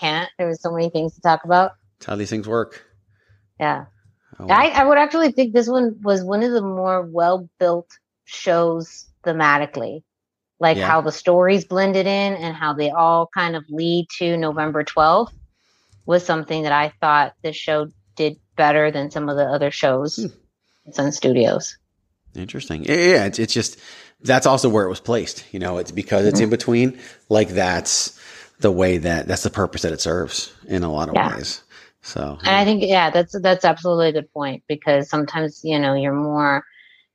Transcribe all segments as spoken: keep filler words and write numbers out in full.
Can't. There was so many things to talk about. It's how these things work. Yeah. Oh. I, I would actually think this one was one of the more well-built shows thematically. Like yeah. How the stories blended in and how they all kind of lead to November twelfth was something that I thought this show did better than some of the other shows hmm. in Sun Studios. Interesting. Yeah, it's, it's just that's also where it was placed. You know, it's because it's mm-hmm. in between. Like that's the way that that's the purpose that it serves in a lot of yeah. ways. So, and I think, yeah, that's, that's absolutely a good point because sometimes, you know, you're more,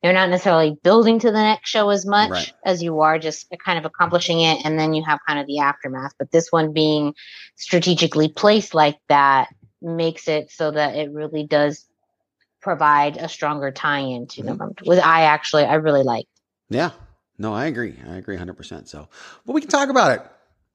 you're not necessarily building to the next show as much right. as you are just kind of accomplishing it. And then you have kind of the aftermath, but this one being strategically placed like that makes it so that it really does provide a stronger tie in to November, which I actually, I really liked. Yeah, no, I agree. I agree one hundred percent. So, but we can talk about it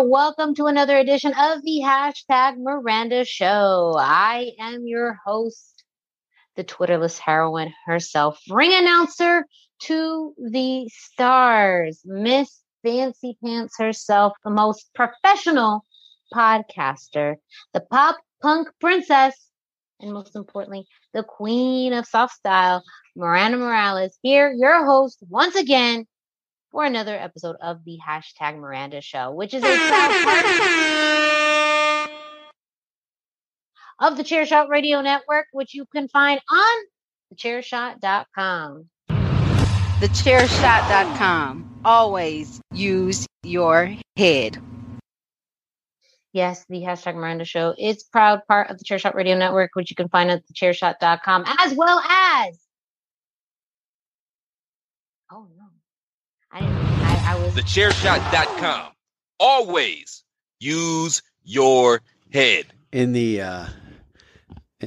Welcome to another edition of the Hashtag Miranda Show. I am your host, the Twitterless heroine herself, ring announcer to the stars, Miss Fancy Pants herself, the most professional podcaster, the pop punk princess, and most importantly, the queen of soft style, Miranda Morales, here, your host once again, for another episode of the Hashtag Miranda Show, which is a part of the Chairshot Radio Network, which you can find on the chair shot dot com. the chair shot dot com. Always use your head. Yes, the Hashtag Miranda Show is a proud part of the Chairshot Radio Network, which you can find at the chair shot dot com, as well as... Oh, no. I, I, I was the chair shot dot com. Always use your head. In the uh,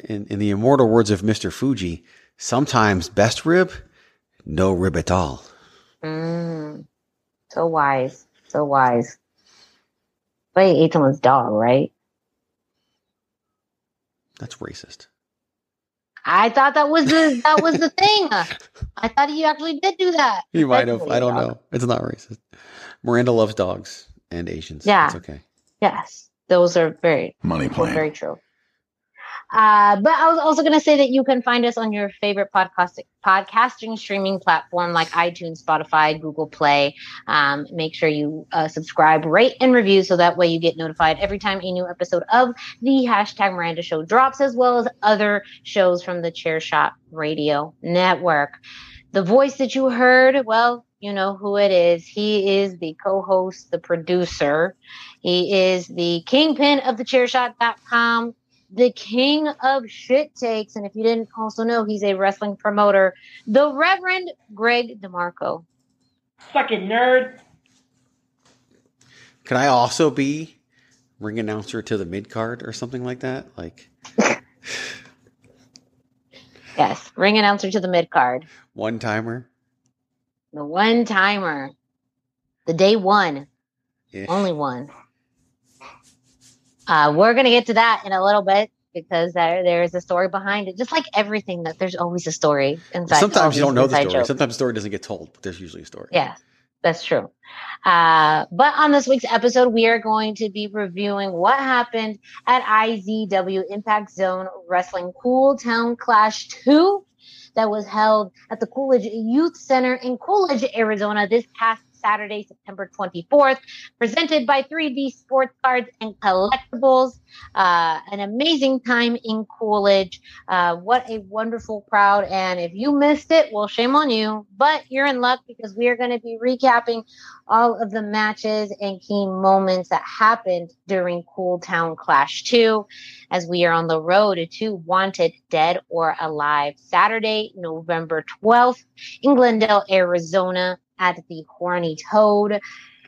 in in the immortal words of Mister Fuji, sometimes best rib, no rib at all. Mm. So wise, so wise. But he ate someone's dog, right? That's racist. I thought that was the that was the thing. I thought he actually did do that. He might have. I don't dog. know. It's not racist. Miranda loves dogs and Asians. Yeah, it's okay. Yes, those are very money plan. Very true. Uh, but I was also going to say that you can find us on your favorite podcast, podcasting streaming platform like iTunes, Spotify, Google Play. Um, make sure you uh, subscribe, rate, and review so that way you get notified every time a new episode of the hashtag Miranda Show drops, as well as other shows from the Chairshot Radio Network. The voice that you heard, well, you know who it is. He is the co-host, the producer. He is the kingpin of the chairshot dot com, the king of shit takes. And if you didn't also know, he's a wrestling promoter, the Reverend Greg DeMarco. Fucking nerd. Could I also be ring announcer to the mid-card or something like that? Like, yes, ring announcer to the mid-card. One-timer. The one-timer. The day one. Ish. Only one. Uh, we're going to get to that in a little bit because there, there is a story behind it. Just like everything, that there's always a story inside. Sometimes you don't know the story. Joke. Sometimes the story doesn't get told, but there's usually a story. Yeah, that's true. Uh, but on this week's episode, we are going to be reviewing what happened at I Z W Impact Zone Wrestling Cool Town Clash two that was held at the Coolidge Youth Center in Coolidge, Arizona this past Saturday, September twenty-fourth, presented by three D Sports Cards and Collectibles. Uh, an amazing time in Coolidge. Uh, what a wonderful crowd. And if you missed it, well, shame on you. But you're in luck because we are going to be recapping all of the matches and key moments that happened during Cool Town Clash two as we are on the road to Wanted Dead or Alive Saturday, November twelfth in Glendale, Arizona, at the Horny Toad.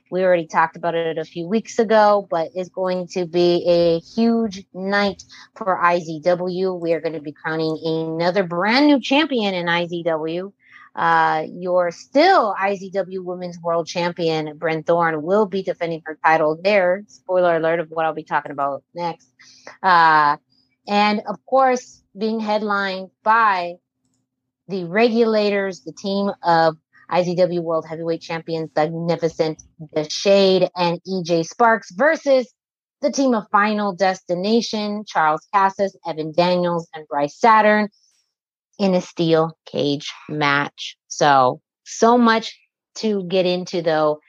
We already talked about it a few weeks ago, but it's going to be a huge night for I Z W. We are going to be crowning another brand new champion in I Z W. Uh, your still I Z W Women's World Champion, Brent Thorne, will be defending her title there. Spoiler alert of what I'll be talking about next. Uh, and, of course, being headlined by the Regulators, the team of I Z W World Heavyweight Champion Thugnificent, DeShade, and E J Sparks versus the team of Final Destination, Charles Cassis, Evan Daniels, and Bryce Saturn in a steel cage match. So, so much to get into, though.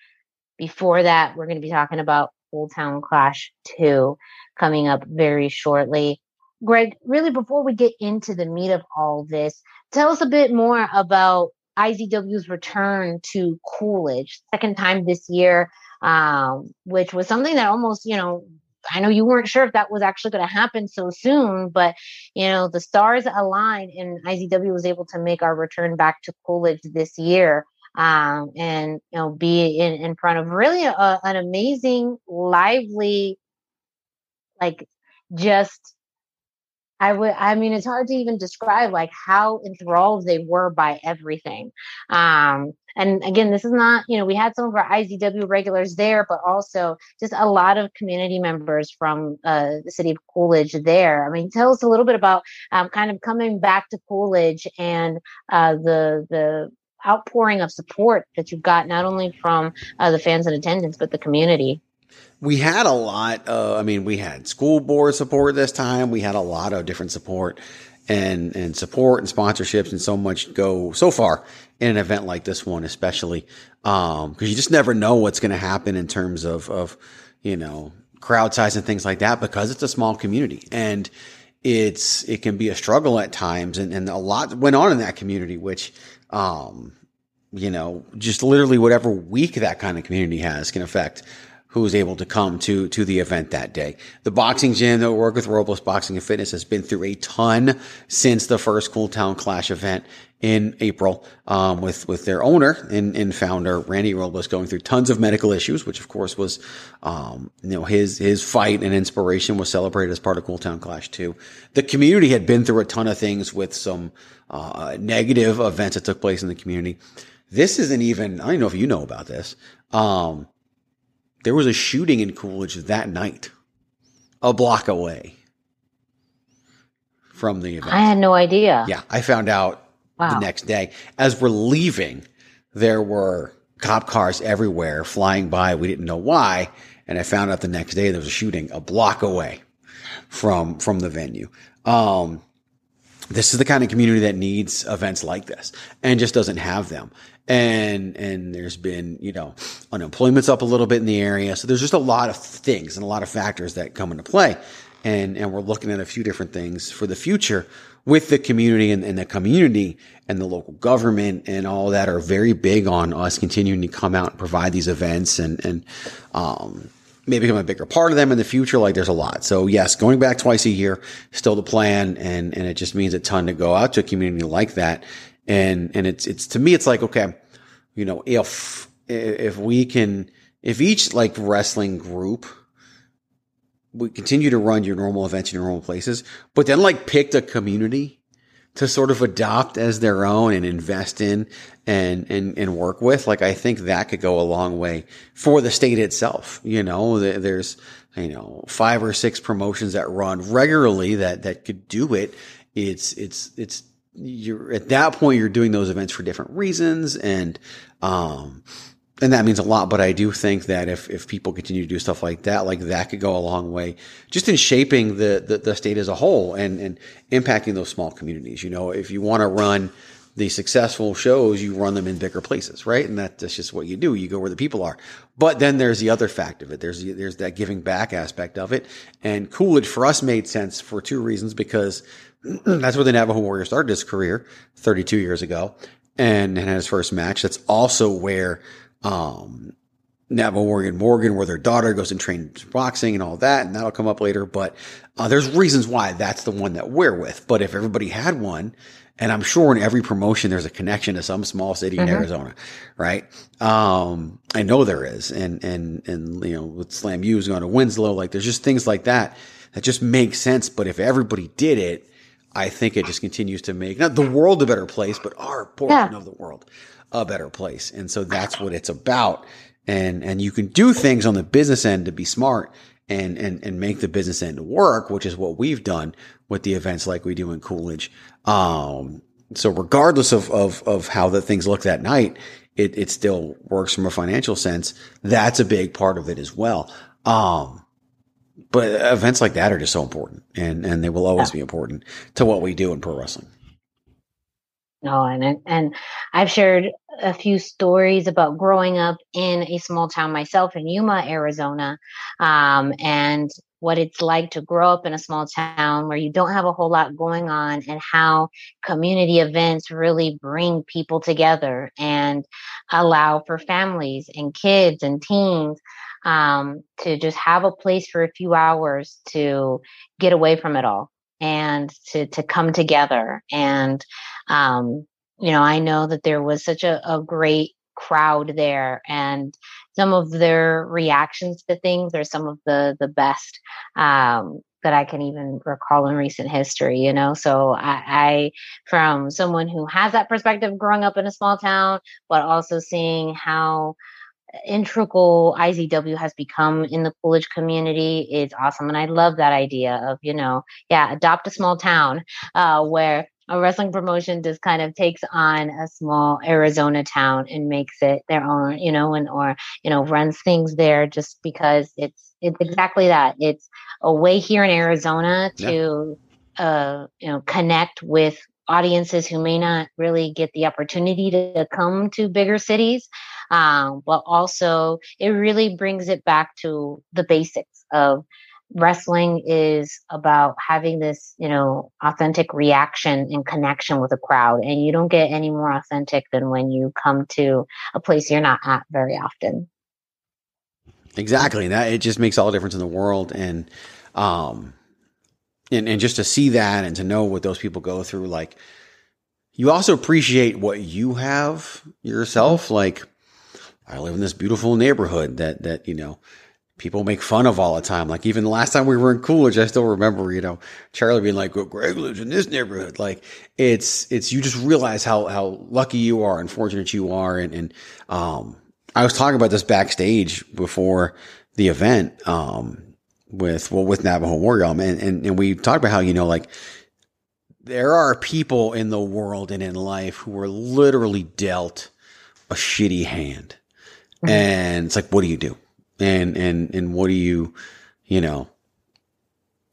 Before that, we're going to be talking about Cool Town Clash two coming up very shortly. Greg, really, before we get into the meat of all this, tell us a bit more about I Z W's return to Coolidge, second time this year, um, which was something that almost, you know, I know you weren't sure if that was actually going to happen so soon, but, you know, the stars aligned and I Z W was able to make our return back to Coolidge this year, um, and, you know, be in, in front of really a, an amazing, lively, like, just I would, I mean, it's hard to even describe like how enthralled they were by everything. Um, and again, this is not, you know, we had some of our I Z W regulars there, but also just a lot of community members from uh, the city of Coolidge there. I mean, tell us a little bit about um, kind of coming back to Coolidge and uh, the the outpouring of support that you got, not only from uh, the fans in attendance, but the community. We had a lot of, I mean, we had school board support this time. We had a lot of different support and, and support and sponsorships and so much go so far in an event like this one, especially, um, cause you just never know what's going to happen in terms of, of, you know, crowd size and things like that, because it's a small community and it's, it can be a struggle at times. And, and a lot went on in that community, which, um, you know, just literally whatever week that kind of community has can affect who was able to come to to the event that day. The boxing gym that we work with, Robles Boxing and Fitness, has been through a ton since the first Cool Town Clash event in April, um, with with their owner and, and founder Randy Robles going through tons of medical issues, which of course was, um, you know, his his fight and inspiration was celebrated as part of Cool Town Clash two. The community had been through a ton of things with some uh, negative events that took place in the community. This isn't even, I don't know if you know about this. Um, There was a shooting in Coolidge that night, a block away from the event. I had no idea. Yeah, I found out wow. the next day. As we're leaving, there were cop cars everywhere flying by. We didn't know why. And I found out the next day there was a shooting a block away from from the venue. Um, this is the kind of community that needs events like this and just doesn't have them. And and there's been, you know, unemployment's up a little bit in the area. So there's just a lot of things and a lot of factors that come into play. And and we're looking at a few different things for the future with the community, and, and the community and the local government and all that are very big on us continuing to come out and provide these events and, and um, maybe become a bigger part of them in the future. Like there's a lot. So yes, going back twice a year, still the plan. And, and it just means a ton to go out to a community like that. And, and it's, it's, to me, it's like, okay, you know, if, if we can, if each like wrestling group, we continue to run your normal events in your normal places, but then like picked a community to sort of adopt as their own and invest in and, and, and work with. Like, I think that could go a long way for the state itself. You know, there's, you know, five or six promotions that run regularly that, that could do it. It's, it's, it's, you're at that point, you're doing those events for different reasons. And, um, and that means a lot, but I do think that if, if people continue to do stuff like that, like that could go a long way just in shaping the, the, the state as a whole and, and impacting those small communities. You know, if you want to run the successful shows, you run them in bigger places, right? And that, that's just what you do. You go where the people are. But then there's the other fact of it. There's, there's that giving back aspect of it. And Coolidge for us made sense for two reasons, because that's where the Navajo Warrior started his career thirty-two years ago and, and had his first match. That's also where um, Navajo Warrior and Morgan, where their daughter goes and trains boxing and all that. And that'll come up later, but uh, there's reasons why that's the one that we're with. But if everybody had one, and I'm sure in every promotion, there's a connection to some small city mm-hmm. in Arizona, right? Um, I know there is. And, and, and, you know, with Slam U is going to Winslow, like there's just things like that that just make sense. But if everybody did it, I think it just continues to make not the world a better place, but our portion yeah. of the world a better place. And so that's what it's about. And, and you can do things on the business end to be smart and, and, and make the business end work, which is what we've done with the events like we do in Coolidge. Um, so regardless of, of, of how the things look that night, it, it still works from a financial sense. That's a big part of it as well. Um, But events like that are just so important, and, and they will always yeah. be important to what we do in pro wrestling. No, oh, and and I've shared a few stories about growing up in a small town myself in Yuma, Arizona, um, and what it's like to grow up in a small town where you don't have a whole lot going on, and how community events really bring people together and allow for families and kids and teens Um, to just have a place for a few hours to get away from it all and to, to come together. And, um, you know, I know that there was such a, a great crowd there, and some of their reactions to things are some of the, the best, um, that I can even recall in recent history, you know? So I, I, from someone who has that perspective growing up in a small town, but also seeing how integral I Z W has become in the Coolidge community is awesome. And I love that idea of, you know, yeah, adopt a small town uh, where a wrestling promotion just kind of takes on a small Arizona town and makes it their own, you know, and, or, you know, runs things there just because it's, it's exactly that. It's a way here in Arizona to, yeah. uh, you know, connect with audiences who may not really get the opportunity to come to bigger cities. Um, but also it really brings it back to the basics of wrestling is about having this, you know, authentic reaction and connection with a crowd. And you don't get any more authentic than when you come to a place you're not at very often. Exactly. That it just makes all the difference in the world. And, um, and, and just to see that and to know what those people go through, like you also appreciate what you have yourself. Like, I live in this beautiful neighborhood that, that, you know, people make fun of all the time. Like even the last time we were in Coolidge, I still remember, you know, Charlie being like, well, Greg lives in this neighborhood. Like it's, it's, you just realize how, how lucky you are and fortunate you are. And, and, um, I was talking about this backstage before the event, um, with, well, with Navajo Warrior. And, and, and we talked about how, you know, like there are people in the world and in life who are literally dealt a shitty hand. And it's like, what do you do? And, and, and what do you, you know,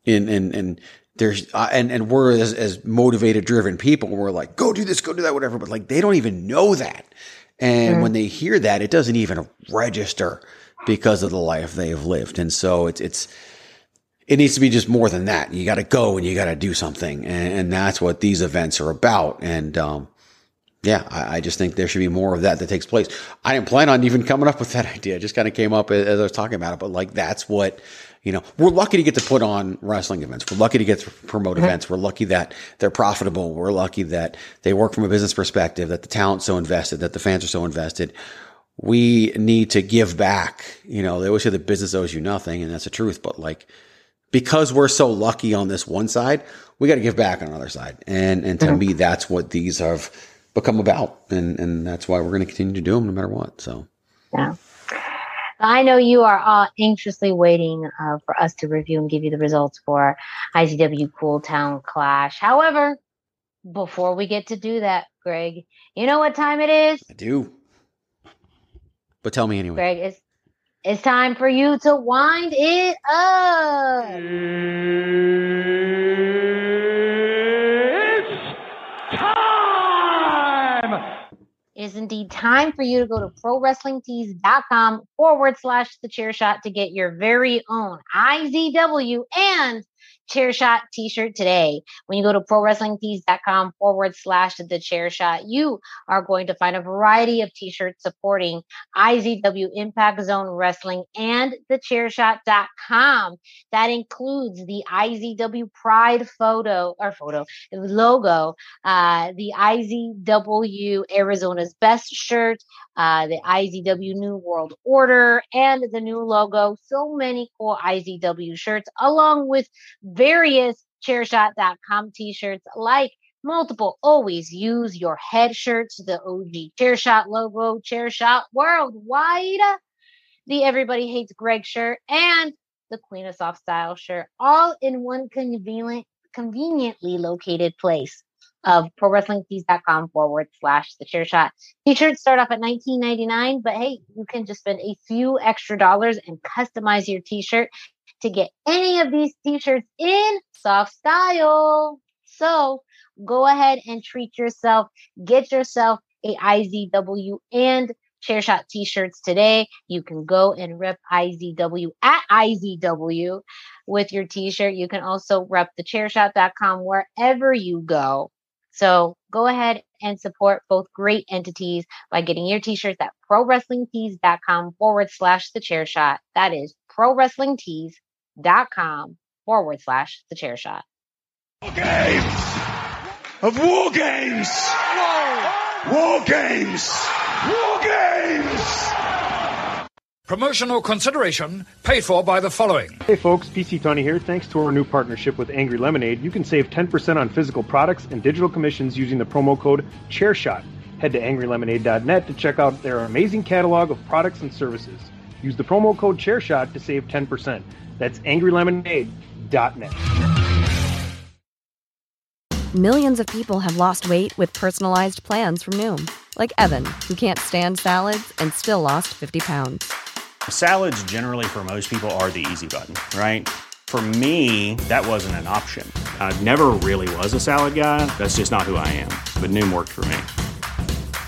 and and and there's uh, and and we're as, as motivated, driven people. We're like, go do this, go do that, whatever. But like, they don't even know that. And sure. when they hear that, it doesn't even register because of the life they have lived. And so it's it's it needs to be just more than that. You got to go and you got to do something, and, and that's what these events are about. And um, yeah, I, I just think there should be more of that that takes place. I didn't plan on even coming up with that idea. It just kind of came up as, as I was talking about it. But like, that's what. You know, we're lucky to get to put on wrestling events. We're lucky to get to promote mm-hmm. events. We're lucky that they're profitable. We're lucky that they work from a business perspective, that the talent's so invested, that the fans are so invested. We need to give back. You know, they always say the business owes you nothing, and that's the truth. But like, because we're so lucky on this one side, we got to give back on the other side. And and to mm-hmm. me, that's what these have become about. And, and that's why we're going to continue to do them no matter what. So, yeah. I know you are all anxiously waiting uh, for us to review and give you the results for I C W Cool Town Clash. However, before we get to do that, Greg, you know what time it is? I do. But tell me anyway. Greg, it's, it's time for you to wind it up. It's time! It is indeed time for you to go to ProWrestlingTees.com forward slash the chair shot to get your very own I Z W and chair shot t-shirt today. When you go to ProWrestlingTees.com forward slash the chair shot, you are going to find a variety of t-shirts supporting I Z W, Impact Zone Wrestling, and the chair shot dot com. That includes the I Z W Pride photo or photo logo, uh, the I Z W Arizona's Best shirt, uh, the I Z W New World Order, and the new logo. So many cool I Z W shirts, along with various chair shot dot com t-shirts like multiple always use your head shirts, the O G Chairshot logo, Chairshot Worldwide, the Everybody Hates Greg shirt, and the Queen of Soft Style shirt, all in one convenient, conveniently located place of ProWrestlingTees.com forward slash the Chairshot. T-shirts start off at nineteen ninety-nine dollars, but hey, you can just spend a few extra dollars and customize your t-shirt to get any of these t-shirts in soft style. So go ahead and treat yourself. Get yourself a I Z W and Chairshot t-shirts today. You can go and rep I Z W at I Z W with your t-shirt. You can also rep the chairshot dot com wherever you go. So go ahead and support both great entities by getting your t-shirts at ProWrestlingTees.com forward slash the chairshot. That is ProWrestlingTees. dot com forward slash the chair shot. War games of war games. War games. War games. Promotional consideration paid for by the following. Hey folks, P C Tony here. Thanks to our new partnership with Angry Lemonade, you can save ten percent on physical products and digital commissions using the promo code ChairShot. Head to angry lemonade dot net to check out their amazing catalog of products and services. Use the promo code ChairShot to save ten percent. That's angry lemonade dot net. Millions of people have lost weight with personalized plans from Noom, like Evan, who can't stand salads and still lost fifty pounds. Salads generally for most people are the easy button, right? For me, that wasn't an option. I never really was a salad guy. That's just not who I am. But Noom worked for me.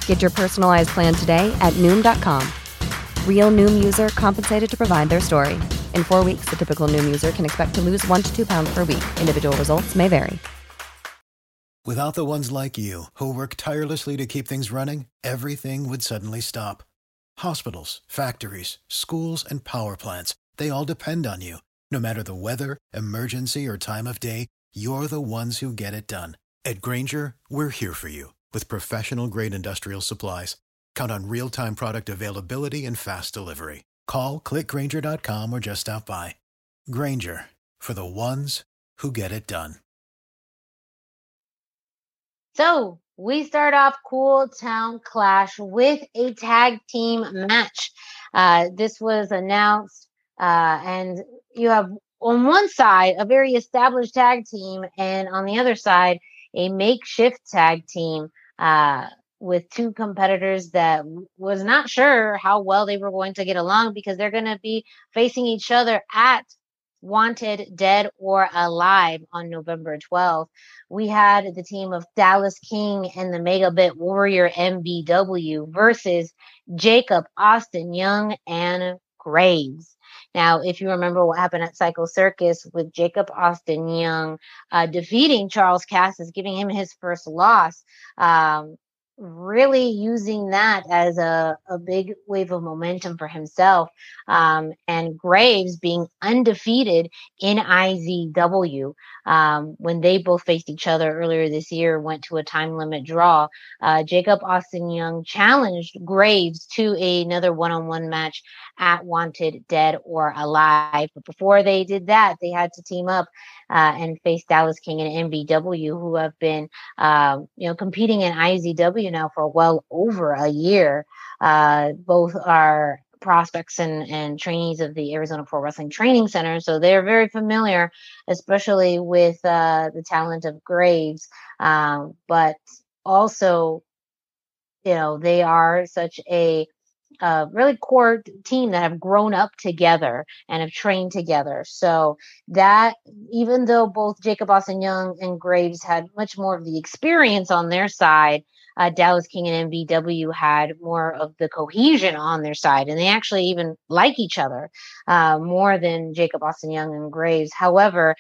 Get your personalized plan today at noom dot com. Real Noom user compensated to provide their story. In four weeks, the typical Noom user can expect to lose one to two pounds per week. Individual results may vary. Without the ones like you, who work tirelessly to keep things running, everything would suddenly stop. Hospitals, factories, schools, and power plants, they all depend on you. No matter the weather, emergency, or time of day, you're the ones who get it done. At Grainger, we're here for you with professional-grade industrial supplies. Count on real-time product availability and fast delivery. Call, click Grainger dot com, or just stop by. Grainger, for the ones who get it done. So, we start off Cool Town Clash with a tag team match. Uh, this was announced, uh, and you have on one side a very established tag team, and on the other side, a makeshift tag team. Uh, with two competitors that was not sure how well they were going to get along because they're going to be facing each other at Wanted Dead or Alive on November twelfth. We had the team of Dallas King and the Mega Bit Warrior M B W versus Jacob Austin Young and Graves. Now, if you remember what happened at Psycho Circus with Jacob Austin Young uh, defeating Charles Cassis, giving him his first loss, um, really using that as a, a big wave of momentum for himself, um, and Graves being undefeated in I Z W. Um, when they both faced each other earlier this year, went to a time limit draw. Uh, Jacob Austin Young challenged Graves to a, another one-on-one match at Wanted Dead or Alive. But before they did that, they had to team up uh, and face Dallas King and M B W, who have been, uh, you know, competing in I Z W now for well over a year. Uh, both are prospects and, and trainees of the Arizona Pro Wrestling Training Center. So they're very familiar, especially with uh, the talent of Graves. Um, but also, you know, they are such a uh, really core team that have grown up together and have trained together. So that, even though both Jacob Austin Young and Graves had much more of the experience on their side, Uh, Dallas King and M B W had more of the cohesion on their side, and they actually even like each other uh, more than Jacob Austin Young and Graves. However,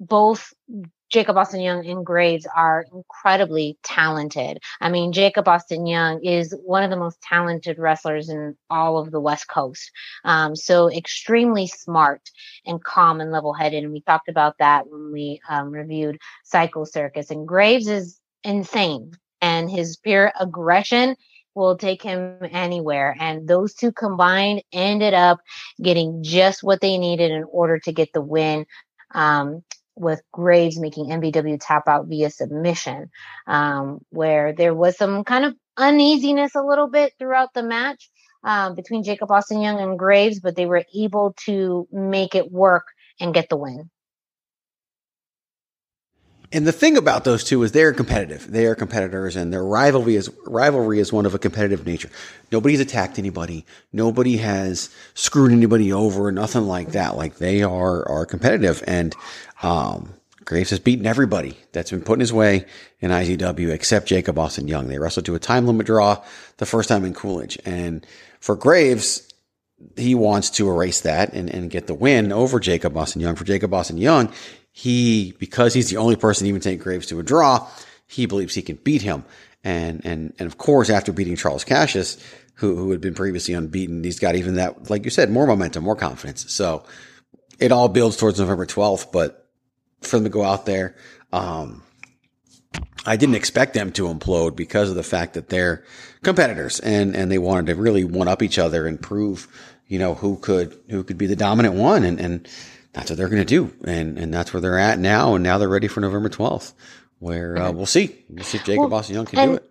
both Jacob Austin Young and Graves are incredibly talented. I mean, Jacob Austin Young is one of the most talented wrestlers in all of the West Coast. Um, so extremely smart and calm and level-headed, and we talked about that when we um, reviewed Psycho Circus. And Graves is insane. And his pure aggression will take him anywhere. And those two combined ended up getting just what they needed in order to get the win, um, with Graves making M B W tap out via submission, um, where there was some kind of uneasiness a little bit throughout the match um, between Jacob Austin Young and Graves, but they were able to make it work and get the win. And the thing about those two is they're competitive. They are competitors, and their rivalry is rivalry is one of a competitive nature. Nobody's attacked anybody. Nobody has screwed anybody over. Nothing like that. Like, they are are competitive, and um, Graves has beaten everybody that's been put in his way in I Z W except Jacob Austin Young. They wrestled to a time limit draw the first time in Coolidge, and for Graves, he wants to erase that and, and get the win over Jacob Austin Young. For Jacob Austin Young, he, because he's the only person to even take Graves to a draw, he believes he can beat him. And, and, and of course, after beating Charles Cassis, who, who had been previously unbeaten, he's got even that, like you said, more momentum, more confidence. So it all builds towards November twelfth, but for them to go out there, um, I didn't expect them to implode because of the fact that they're competitors and, and they wanted to really one up each other and prove, you know, who could, who could be the dominant one. And, and, that's what they're going to do, and and that's where they're at now, and now they're ready for November twelfth, where uh, we'll see. We'll see if Jacob well, Austin Young can do it.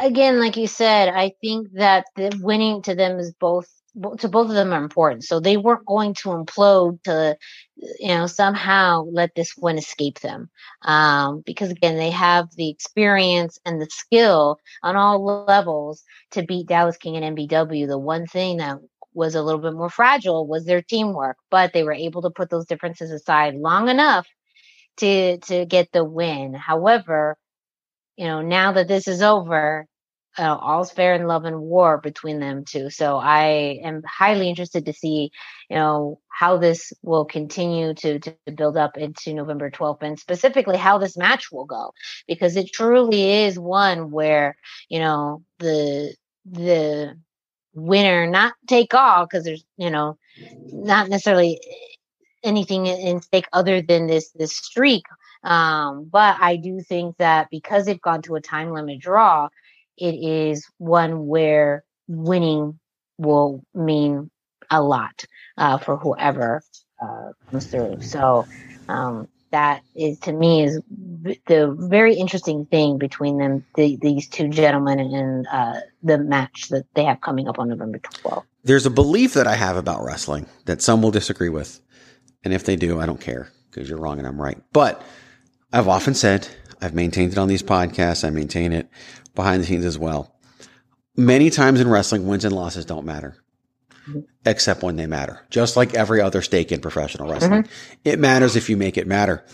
Again, like you said, I think that the winning to them is both – to both of them are important. So they weren't going to implode to, you know, somehow let this win escape them um, because, again, they have the experience and the skill on all levels to beat Dallas King and M B W. The one thing that – was a little bit more fragile was their teamwork, but they were able to put those differences aside long enough to to get the win. However, you know, now that this is over, uh, all's fair in love and war between them two. So I am highly interested to see, you know, how this will continue to, to build up into November twelfth, and specifically how this match will go, because it truly is one where, you know, the the winner not take all, because there's, you know, not necessarily anything in stake other than this this streak, um but I do think that because they've gone to a time limit draw, it is one where winning will mean a lot uh for whoever uh comes through. So um that is, to me, is the very interesting thing between them, the, these two gentlemen, and uh, the match that they have coming up on November twelfth. There's a belief that I have about wrestling that some will disagree with. And if they do, I don't care, because you're wrong and I'm right. But I've often said, I've maintained it on these podcasts, I maintain it behind the scenes as well. Many times in wrestling, wins and losses don't matter. except when they matter, just like every other stake in professional wrestling. Mm-hmm. It matters if you make it matter.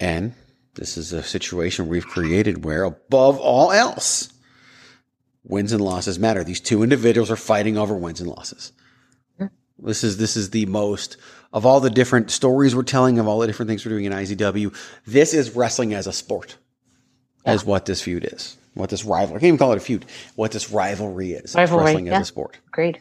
And this is a situation we've created where, above all else, wins and losses matter. These two individuals are fighting over wins and losses. Mm-hmm. This is this is the most, of all the different stories we're telling, of all the different things we're doing in I Z W, this is wrestling as a sport, yeah. is what this feud is. What this rivalry, I can't even call it a feud, what this rivalry is. Rivalry, wrestling yeah. as a sport. Agreed.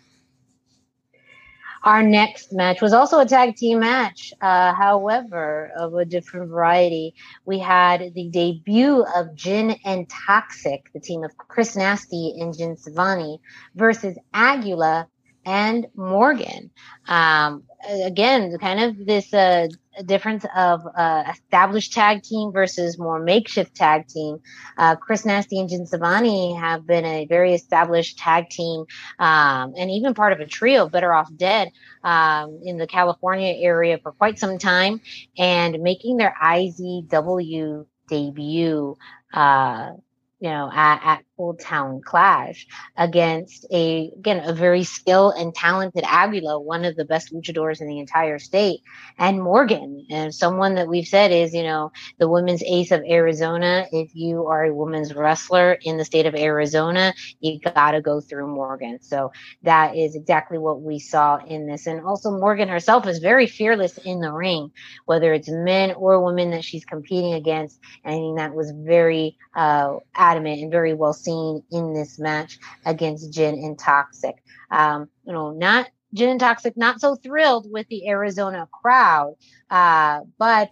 Our next match was also a tag team match, uh, however, of a different variety. We had the debut of Gin and Toxic, the team of Chris Nasty and Gin Savani, versus Aguila and Morgan. Um, again, kind of this uh, difference of uh, established tag team versus more makeshift tag team. Uh, Chris Nasty and Gin Savani have been a very established tag team um, and even part of a trio, Better Off Dead, um, in the California area for quite some time, and making their I Z W debut uh you know, at, at Cool Town Clash against a, again, a very skilled and talented Aguila, one of the best luchadors in the entire state, and Morgan, and someone that we've said is, you know, the women's ace of Arizona. If you are a women's wrestler in the state of Arizona, you gotta go through Morgan. So that is exactly what we saw in this. And also Morgan herself is very fearless in the ring, whether it's men or women that she's competing against. And I mean, that was very, uh, adamant and very well seen in this match against Gin and Toxic. Um, you know, not Gin and Toxic, not so thrilled with the Arizona crowd, uh, but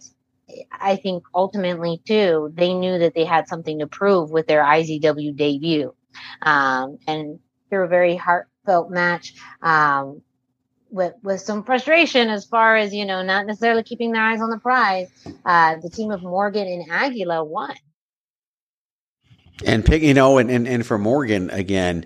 I think ultimately too, they knew that they had something to prove with their I Z W debut. Um, and through a very heartfelt match, um, with, with some frustration as far as, you know, not necessarily keeping their eyes on the prize, uh, the team of Morgan and Aguila won. And, you know, and, and, and for Morgan, again,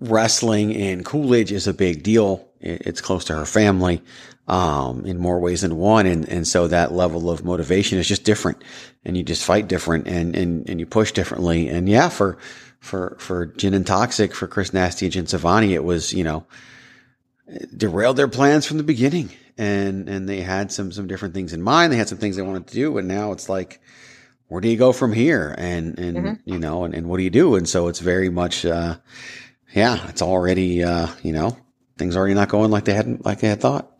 wrestling in Coolidge is a big deal. It's close to her family, um, in more ways than one. And, and so that level of motivation is just different, and you just fight different, and, and, and you push differently. And yeah, for, for, for Gin and Toxic, for Chris Nasty and Gin Savani, it was, you know, it derailed their plans from the beginning, and, and they had some, some different things in mind. They had some things they wanted to do. And now it's like, where do you go from here? And, and, mm-hmm. you know, and, and what do you do? And so it's very much, uh, yeah, it's already, uh, you know, things already not going like they hadn't, like they had thought.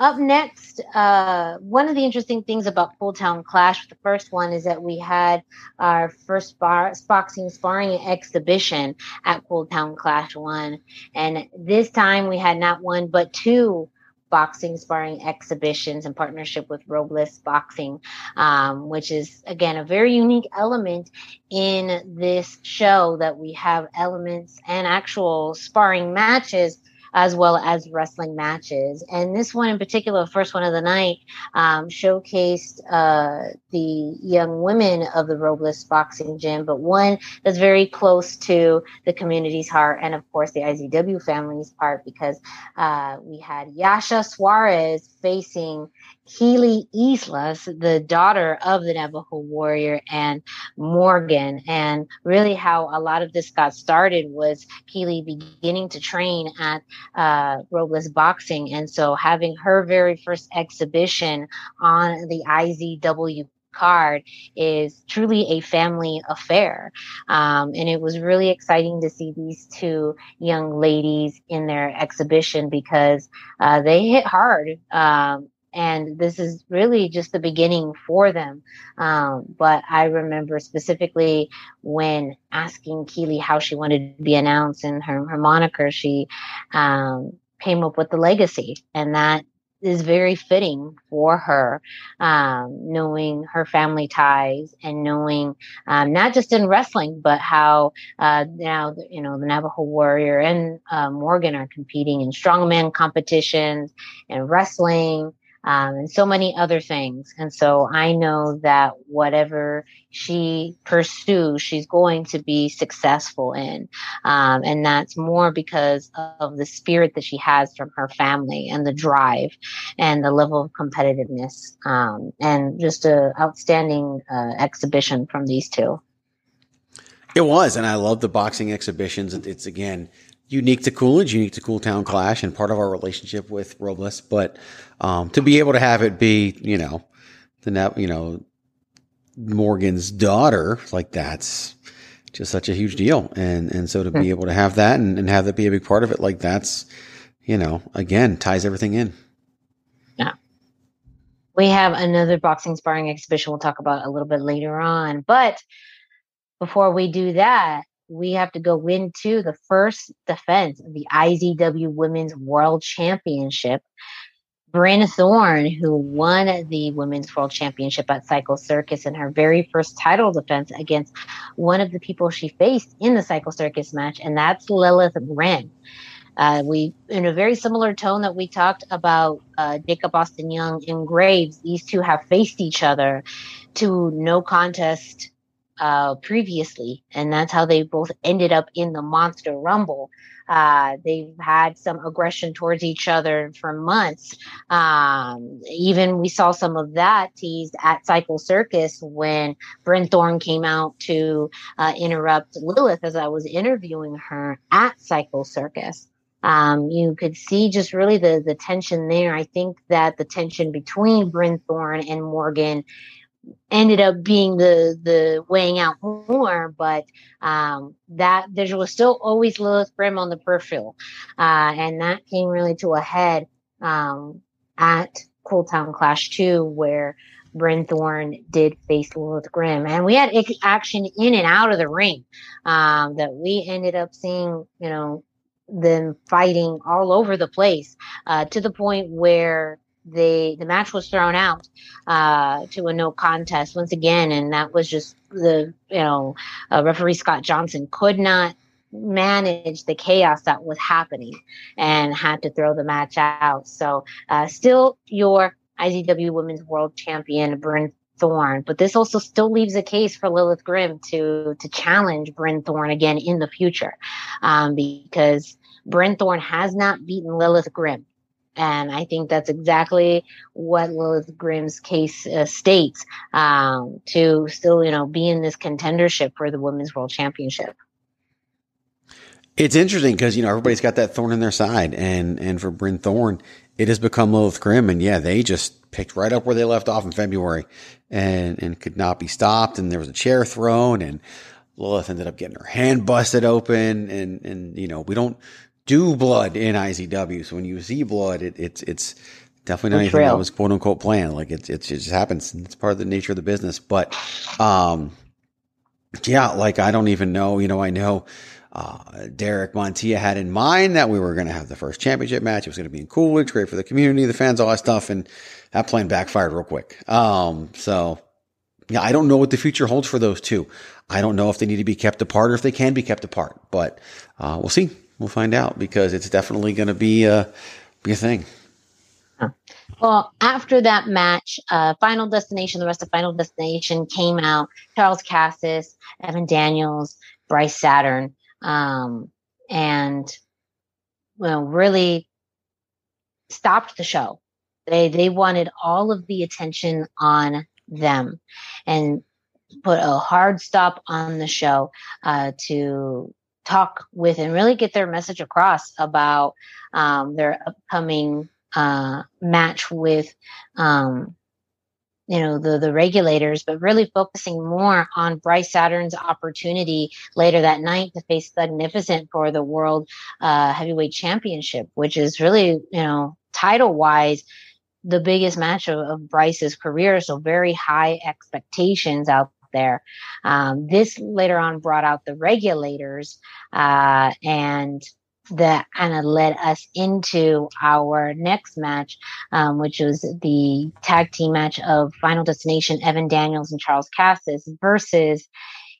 Up next, uh, one of the interesting things about Cool Town Clash, the first one, is that we had our first bar, boxing sparring exhibition at Cool Town Clash one. And this time we had not one, but two boxing sparring exhibitions in partnership with Robles Boxing, um, which is, again, a very unique element in this show, that we have elements and actual sparring matches as well as wrestling matches. And this one in particular, first one of the night, um, showcased uh, the young women of the Robles Boxing Gym, but one that's very close to the community's heart, and of course the I Z W family's heart, because uh, we had Yasha Suarez facing Keely Islas, the daughter of the Navajo Warrior, and Morgan. And really how a lot of this got started was Keely beginning to train at uh, Robles Boxing. And so having her very first exhibition on the I Z W card is truly a family affair. Um, and it was really exciting to see these two young ladies in their exhibition, because uh, they hit hard. Um, And this is really just the beginning for them. Um, but I remember specifically when asking Keely how she wanted to be announced and her, her moniker, she um, came up with The Legacy. And that is very fitting for her, um, knowing her family ties, and knowing um, not just in wrestling, but how uh, now, you know, the Navajo Warrior and uh, Morgan are competing in strongman competitions and wrestling. Um, and so many other things. And so I know that whatever she pursues, she's going to be successful in. Um, and that's more because of the spirit that she has from her family, and the drive and the level of competitiveness. Um, and just an outstanding uh, exhibition from these two. It was. And I love the boxing exhibitions. It's, again, unique to Coolidge, unique to Cool Town Clash, and part of our relationship with Robles. But um, to be able to have it be, you know, the you know Morgan's daughter, like that's just such a huge deal. And and so to be able to have that and, and have that be a big part of it, like that's, you know, again, ties everything in. Yeah. We have another boxing sparring exhibition we'll talk about a little bit later on. But before we do that, we have to go into the first defense of the I Z W Women's World Championship. Miranda Thorne, who won the Women's World Championship at Psycho Circus in her very first title defense against one of the people she faced in the Psycho Circus match, and that's Lilith Grimm. Uh, we, in a very similar tone that we talked about uh, Jacob Austin Young and Graves, these two have faced each other to no contest uh, previously, and that's how they both ended up in the Monster Rumble. Uh, they've had some aggression towards each other for months. Um, even we saw some of that teased at Cycle Circus when Brent Thorne came out to uh, interrupt Lilith as I was interviewing her at Cycle Circus. Um, you could see just really the, the tension there. I think that the tension between Brent Thorne and Morgan ended up being the the weighing out more, but um, that there was still always Lilith Grimm on the periphery, uh, and that came really to a head um, at Cool Town Clash two, where Bryn Thorne did face Lilith Grimm, and we had action in and out of the ring um, that we ended up seeing, you know, them fighting all over the place uh, to the point where The the match was thrown out uh, to a no contest once again, and that was just the you know uh, referee Scott Johnson could not manage the chaos that was happening and had to throw the match out. So uh, still your I Z W Women's World Champion Bryn Thorne, but this also still leaves a case for Lilith Grimm to to challenge Bryn Thorne again in the future, um, because Bryn Thorne has not beaten Lilith Grimm. And I think that's exactly what Lilith Grimm's case uh, states um, to still, you know, be in this contendership for the Women's World Championship. It's interesting because, you know, everybody's got that thorn in their side. And, and for Bryn Thorne, it has become Lilith Grimm. And, yeah, they just picked right up where they left off in February and, and could not be stopped. And there was a chair thrown. And Lilith ended up getting her hand busted open. And, and you know, we don't – do blood in I Z W. So when you see blood, it, it's it's definitely not anything that was quote unquote planned. Like it's it's it just happens. It's part of the nature of the business. But um, yeah, like I don't even know. You know, I know uh, Derek Montilla had in mind that we were going to have the first championship match. It was going to be in Coolidge, great for the community, the fans, all that stuff, and that plan backfired real quick. Um, so yeah, I don't know what the future holds for those two. I don't know if they need to be kept apart or if they can be kept apart. But uh, we'll see. We'll find out because it's definitely going to be a, be a thing. Well, after that match, uh, Final Destination, the rest of Final Destination came out. Charles Cassis, Evan Daniels, Bryce Saturn, um, and well, really stopped the show. They they wanted all of the attention on them and put a hard stop on the show uh, to talk with and really get their message across about um, their upcoming uh, match with, um, you know, the, the regulators, but really focusing more on Bryce Saturn's opportunity later that night to face Thugnificent for the World uh, Heavyweight Championship, which is really, you know, title-wise, the biggest match of, of Bryce's career. So very high expectations out there. Um, this later on brought out the regulators uh, and that kind of led us into our next match, um, which was the tag team match of Final Destination, Evan Daniels and Charles Cassis versus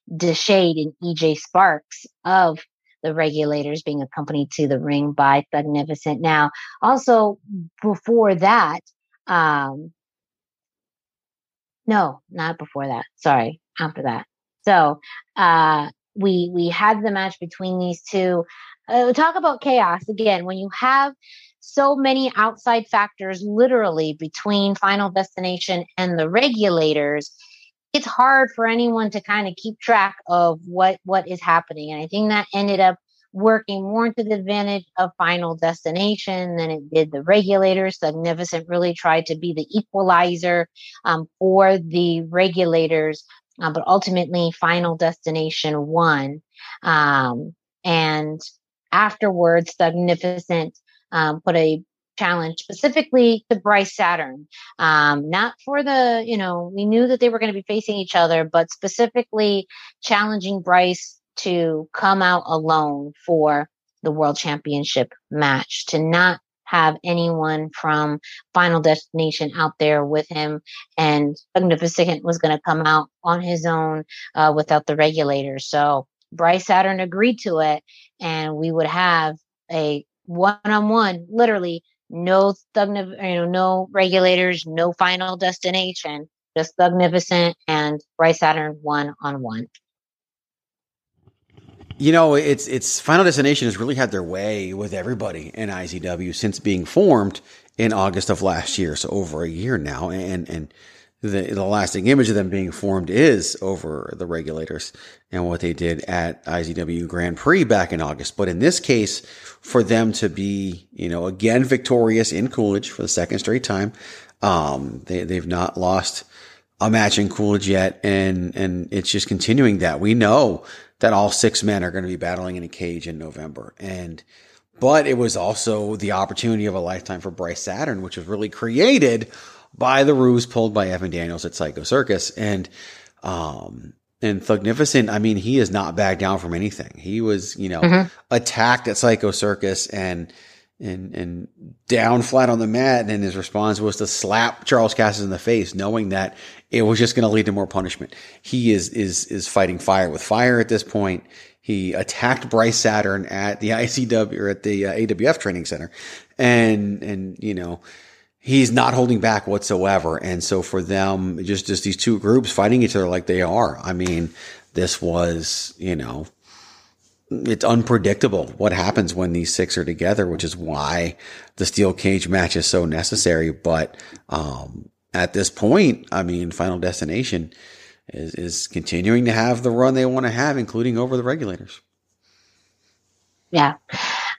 DeShade and E J Sparks of the regulators, being accompanied to the ring by Thugnificent. Now, also before that, um, no, not before that. Sorry. After that. So uh, we we had the match between these two. Uh, talk about chaos again. When you have so many outside factors literally between Final Destination and the regulators, it's hard for anyone to kind of keep track of what, what is happening. And I think that ended up working more to the advantage of Final Destination than it did The Regulators. Thugnificent really tried to be the equalizer um, for The Regulators, uh, but ultimately Final Destination won. Um, and afterwards, Thugnificent um, put a challenge specifically to Bryce Saturn. Um, not for the, you know, we knew that they were going to be facing each other, but specifically challenging Bryce to come out alone for the world championship match, to not have anyone from Final Destination out there with him. And Thugnificent was going to come out on his own uh, without The Regulators. So Bryce Saturn agreed to it, and we would have a one-on-one, literally no Thugnificent, you know, no Regulators, no Final Destination, just Thugnificent and Bryce Saturn one-on-one. You know, it's it's Final Destination has really had their way with everybody in I Z W since being formed in August of last year, so over a year now, and and the, the lasting image of them being formed is over The Regulators and what they did at I Z W Grand Prix back in August. But in this case, for them to be, you know, again victorious in Coolidge for the second straight time, um, they they've not lost a match in Coolidge yet, and and it's just continuing that. We know that all six men are going to be battling in a cage in November. And, but it was also the opportunity of a lifetime for Bryce Saturn, which was really created by the ruse pulled by Evan Daniels at Psycho Circus. And, um, and Thugnificent, I mean, he has not backed down from anything. He was, you know, mm-hmm. attacked at Psycho Circus and, and, and down flat on the mat. And then his response was to slap Charles Cassis in the face, knowing that it was just going to lead to more punishment. He is, is, is fighting fire with fire at this point. He attacked Bryce Saturn at the I C W or at the uh, A W F training center. And, and, you know, he's not holding back whatsoever. And so for them, just, just these two groups fighting each other like they are. I mean, this was, you know, it's unpredictable what happens when these six are together, which is why the steel cage match is so necessary. But, um, at this point, I mean, Final Destination is, is continuing to have the run they want to have, including over The Regulators. Yeah.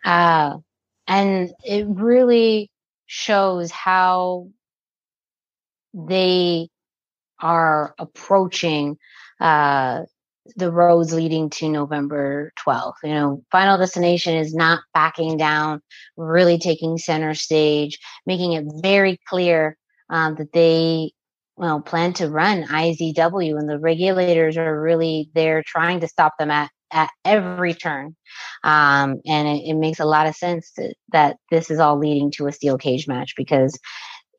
Uh, and it really shows how they are approaching, uh, the roads leading to November twelfth. You know, Final Destination is not backing down, really taking center stage, making it very clear um, that they, well, plan to run I Z W, and The Regulators are really there trying to stop them at, at every turn. Um, and it, it makes a lot of sense to, that this is all leading to a steel cage match, because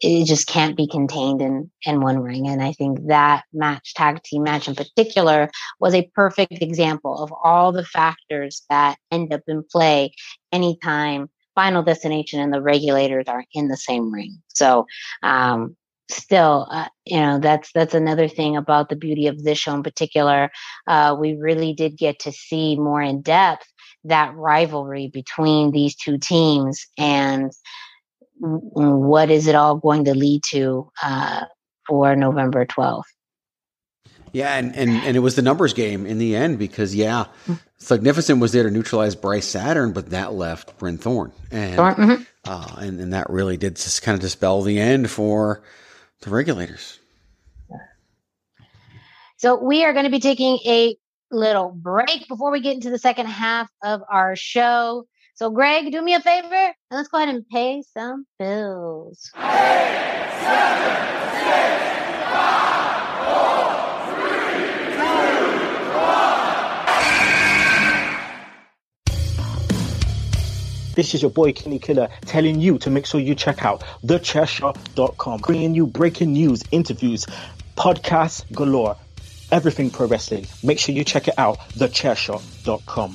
it just can't be contained in, in one ring. And I think that match, tag team match in particular, was a perfect example of all the factors that end up in play anytime Final Destination and The Regulators are in the same ring. So, um, still, uh, you know, that's, that's another thing about the beauty of this show in particular. Uh, we really did get to see more in depth that rivalry between these two teams, and what is it all going to lead to uh, for November twelfth? Yeah, and, and, and it was the numbers game in the end, because, yeah, Thugnificent was there to neutralize Bryce Saturn, but that left Brent Thorne. And, mm-hmm. uh, and, and that really did just kind of dispel the end for The Regulators. So we are going to be taking a little break before we get into the second half of our show. So, Greg, do me a favor, and let's go ahead and pay some bills. Eight, seven, six, five, four, three, two, one. This is your boy, Kenny Killer, telling you to make sure you check out the chair shot dot com, bringing you breaking news, interviews, podcasts galore, everything pro wrestling. Make sure you check it out, the chair shot dot com.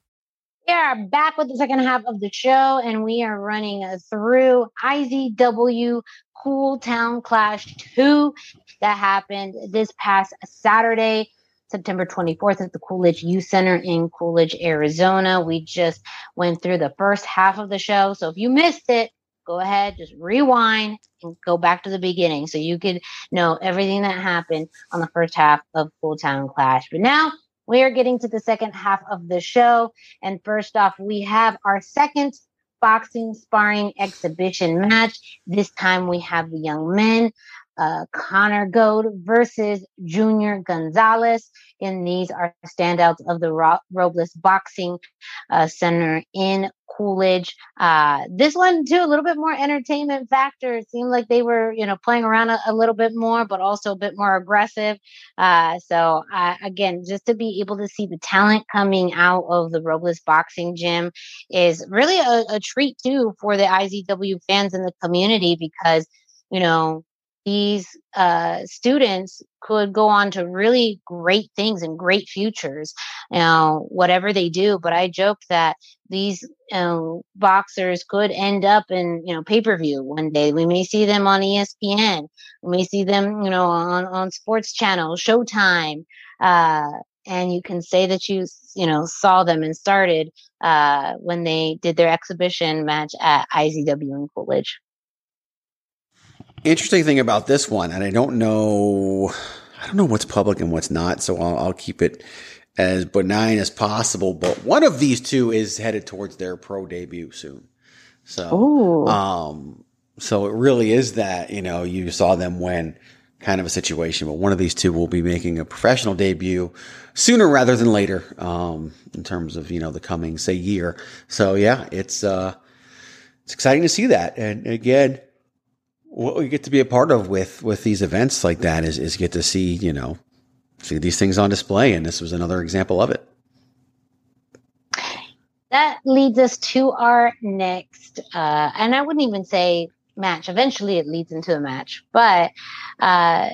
We are back with the second half of the show, and we are running through I Z W Cool Town Clash two that happened this past Saturday, September twenty-fourth at the Coolidge Youth Center in Coolidge, Arizona. We just went through the first half of the show, so if you missed it, go ahead, just rewind and go back to the beginning so you could know everything that happened on the first half of Cool Town Clash. But now we are getting to the second half of the show. And first off, we have our second boxing sparring exhibition match. This time we have the young men, uh, Connor Goad versus Junior Gonzalez. And these are standouts of the Ro- Robles Boxing uh, Center in Coolidge. Uh, this one, too, a little bit more entertainment factor. It seemed like they were, you know, playing around a, a little bit more, but also a bit more aggressive. Uh, so, uh, again, just to be able to see the talent coming out of the Robles Boxing Gym is really a, a treat, too, for the I Z W fans in the community because, you know, these uh, students could go on to really great things and great futures, you know, whatever they do. But I joke that these you know, boxers could end up in, you know, pay-per-view one day. We may see them on E S P N. We may see them, you know, on, on Sports Channel, Showtime. Uh, and you can say that you, you know, saw them and started uh, when they did their exhibition match at I Z W in Coolidge. Interesting thing about this one, and I don't know, I don't know what's public and what's not, so I'll, I'll keep it as benign as possible. But one of these two is headed towards their pro debut soon, so um, so it really is that you know you saw them win kind of a situation. But one of these two will be making a professional debut sooner rather than later, um, in terms of you know the coming say year. So yeah, it's uh, it's exciting to see that, and again. What we get to be a part of with, with these events like that is, is get to see, you know, see these things on display. And this was another example of it. That leads us to our next, uh, and I wouldn't even say match. Eventually it leads into a match, but, uh,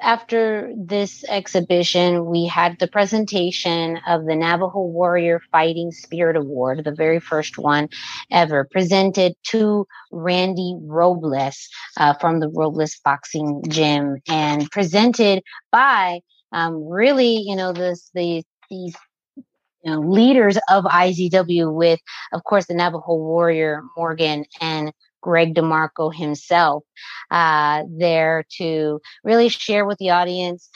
after this exhibition, we had the presentation of the Navajo Warrior Fighting Spirit Award, the very first one ever, presented to Randy Robles uh, from the Robles Boxing Gym, and presented by um, really, you know, this the these you know leaders of I Z W, with of course the Navajo Warrior Morgan and Greg DeMarco himself, uh, there to really share with the audience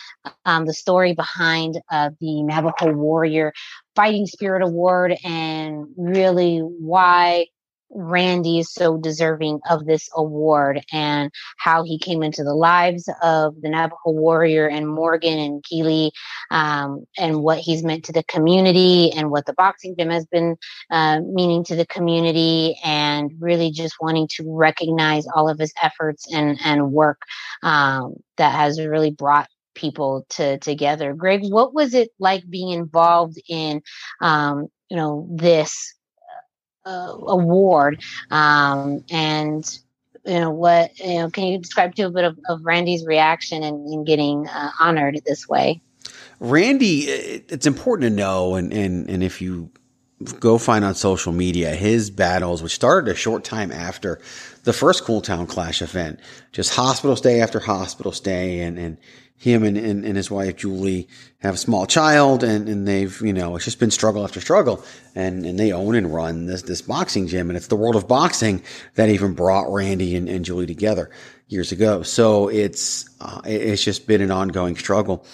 um, the story behind uh, the Navajo Warrior Fighting Spirit Award, and really why Randy is so deserving of this award, and how he came into the lives of the Navajo Warrior and Morgan and Keeley, um, and what he's meant to the community, and what the boxing gym has been uh, meaning to the community, and really just wanting to recognize all of his efforts and, and work um, that has really brought people to together. Greg, what was it like being involved in, um, you know, this Uh, award um, and you know what you know can you describe to a bit of, of Randy's reaction and, and getting uh, honored this way? Randy, it's important to know, and, and and if you go find on social media his battles, which started a short time after the first Cool Town Clash event, just hospital stay after hospital stay, and and him and, and, and his wife, Julie, have a small child, and, and they've, you know, it's just been struggle after struggle, and, and they own and run this, this boxing gym. And it's the world of boxing that even brought Randy and, and Julie together years ago. So it's, uh, it's just been an ongoing struggle.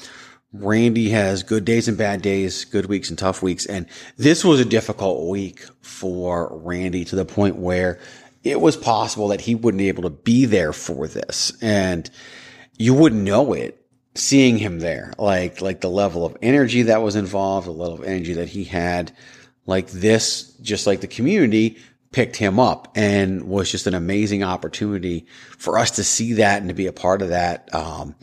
Randy has good days and bad days, good weeks and tough weeks. And this was a difficult week for Randy to the point where it was possible that he wouldn't be able to be there for this. And you wouldn't know it seeing him there, like, like the level of energy that was involved, the level of energy that he had, like this, just like the community picked him up and was just an amazing opportunity for us to see that and to be a part of that. Um,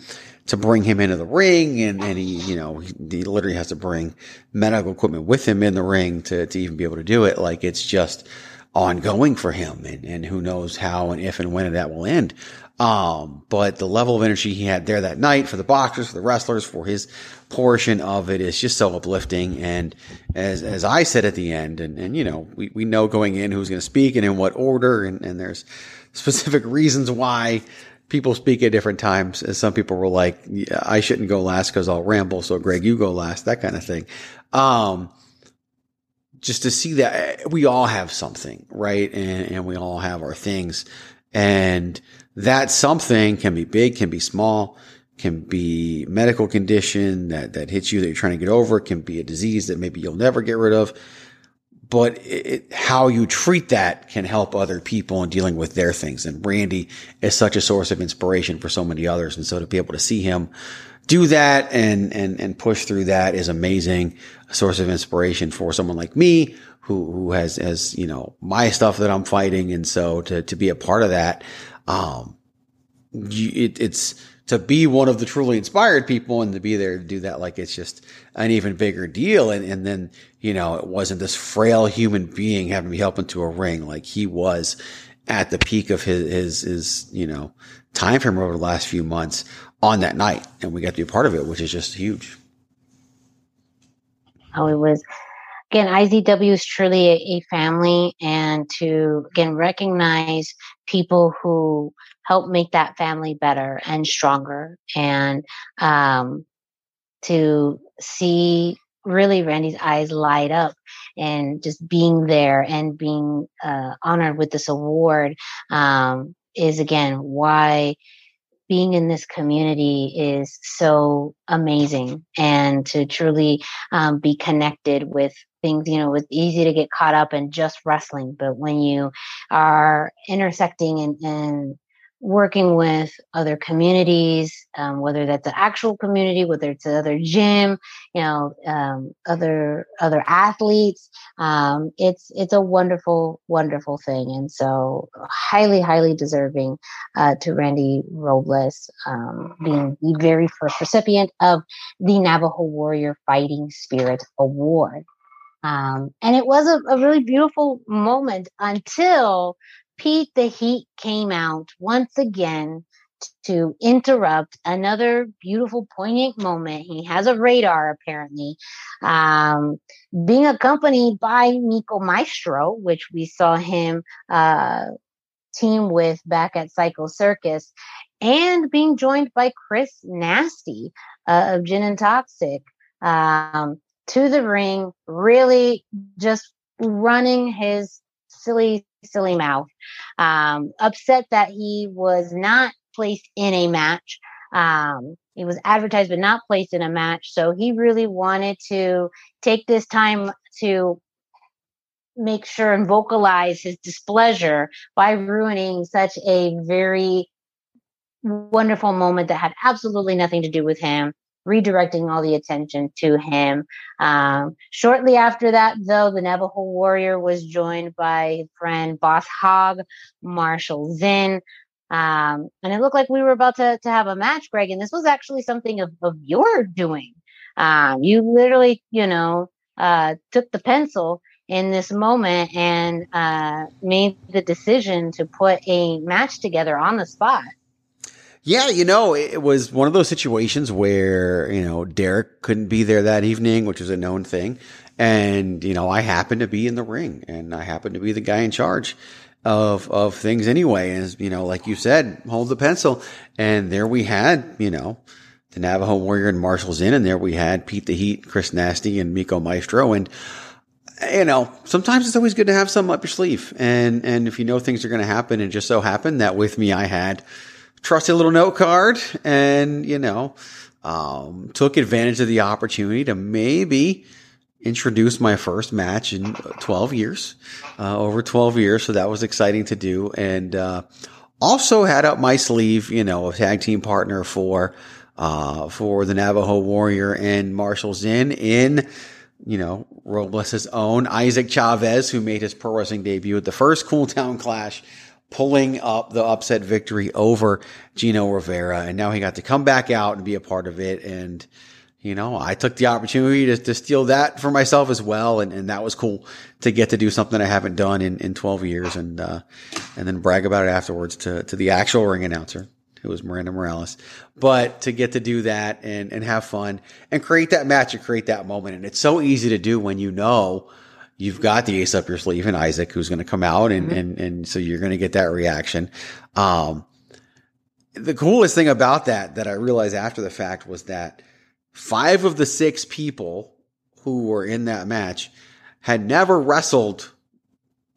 to bring him into the ring, and, and he, you know, he, he literally has to bring medical equipment with him in the ring to, to even be able to do it. Like it's just ongoing for him, and, and who knows how and if and when that will end. Um, but the level of energy he had there that night for the boxers, for the wrestlers, for his portion of it is just so uplifting. And as, as I said at the end, and, and, you know, we, we know going in who's going to speak and in what order, and, and there's specific reasons why people speak at different times. And some people were like, yeah, I shouldn't go last because I'll ramble. So Greg, you go last, that kind of thing. Um, just to see that we all have something, right? And, and we all have our things, and that something can be big, can be small, can be medical condition that, that hits you that you're trying to get over. It can be a disease that maybe you'll never get rid of, but it, how you treat that can help other people in dealing with their things. And Randy is such a source of inspiration for so many others. And so to be able to see him do that and, and, and push through that is amazing. A source of inspiration for someone like me who, who has, has, you know, my stuff that I'm fighting. And so to, to be a part of that, um, it, it's, to be one of the truly inspired people and to be there to do that, like it's just an even bigger deal. And, and then, you know, it wasn't this frail human being having to be helped into a ring. Like he was at the peak of his, his, his, you know, time frame over the last few months on that night. And we got to be a part of it, which is just huge. Oh, it was, again, I Z W is truly a, a family, and to again, recognize people who help make that family better and stronger. And um, to see really Randy's eyes light up and just being there and being uh, honored with this award um, is, again, why being in this community is so amazing. And to truly um, be connected with things, you know, it's easy to get caught up in just wrestling. But when you are intersecting and, and working with other communities, um, whether that's the actual community, whether it's another gym, you know, um, other other athletes, um, it's it's a wonderful, wonderful thing, and so highly, highly deserving uh, to Randy Robles um, being the very first recipient of the Navajo Warrior Fighting Spirit Award, um, and it was a, a really beautiful moment until Pete the Heat came out once again to interrupt another beautiful, poignant moment. He has a radar, apparently, um, being accompanied by Nico Maestro, which we saw him uh, team with back at Psycho Circus, and being joined by Chris Nasty uh, of Gin and Toxic um, to the ring, really just running his silly silly mouth, um, upset that he was not placed in a match. Um, he was advertised but not placed in a match. So he really wanted to take this time to make sure and vocalize his displeasure by ruining such a very wonderful moment that had absolutely nothing to do with him, redirecting all the attention to him. Um, shortly after that, though, the Navajo Warrior was joined by friend Boss Hog, Marshall Zinn. Um, and it looked like we were about to, to have a match, Greg, and this was actually something of, of your doing. Um, you literally, you know, uh, took the pencil in this moment and uh, made the decision to put a match together on the spot. Yeah, you know, it was one of those situations where, you know, Derek couldn't be there that evening, which was a known thing. And, you know, I happened to be in the ring, and I happened to be the guy in charge of, of things anyway. And, you know, like you said, hold the pencil. And there we had, you know, the Navajo Warrior and Marshall Zinn. And there we had Pete the Heat, Chris Nasty, and Nico Maestro. And, you know, sometimes it's always good to have some up your sleeve. And, and if you know things are going to happen, and just so happened that with me, I had trusty little note card and, you know, um, took advantage of the opportunity to maybe introduce my first match in twelve years, uh, over twelve years. So that was exciting to do. And, uh, also had up my sleeve, you know, a tag team partner for, uh, for the Navajo Warrior and Marshall Zinn in, you know, Robles' own Isaac Chavez, who made his pro wrestling debut at the first Cool Town Clash, pulling up the upset victory over Gino Rivera. And now he got to come back out and be a part of it. And, you know, I took the opportunity to, to steal that for myself as well. And, and that was cool to get to do something I haven't done in, in twelve years and, uh, and then brag about it afterwards to, to the actual ring announcer, who was Miranda Morales. But to get to do that and, and have fun and create that match and create that moment. And it's so easy to do when you know you've got the ace up your sleeve and Isaac, who's going to come out and, mm-hmm. and, and so you're going to get that reaction. Um, the coolest thing about that, that I realized after the fact was that five of the six people who were in that match had never wrestled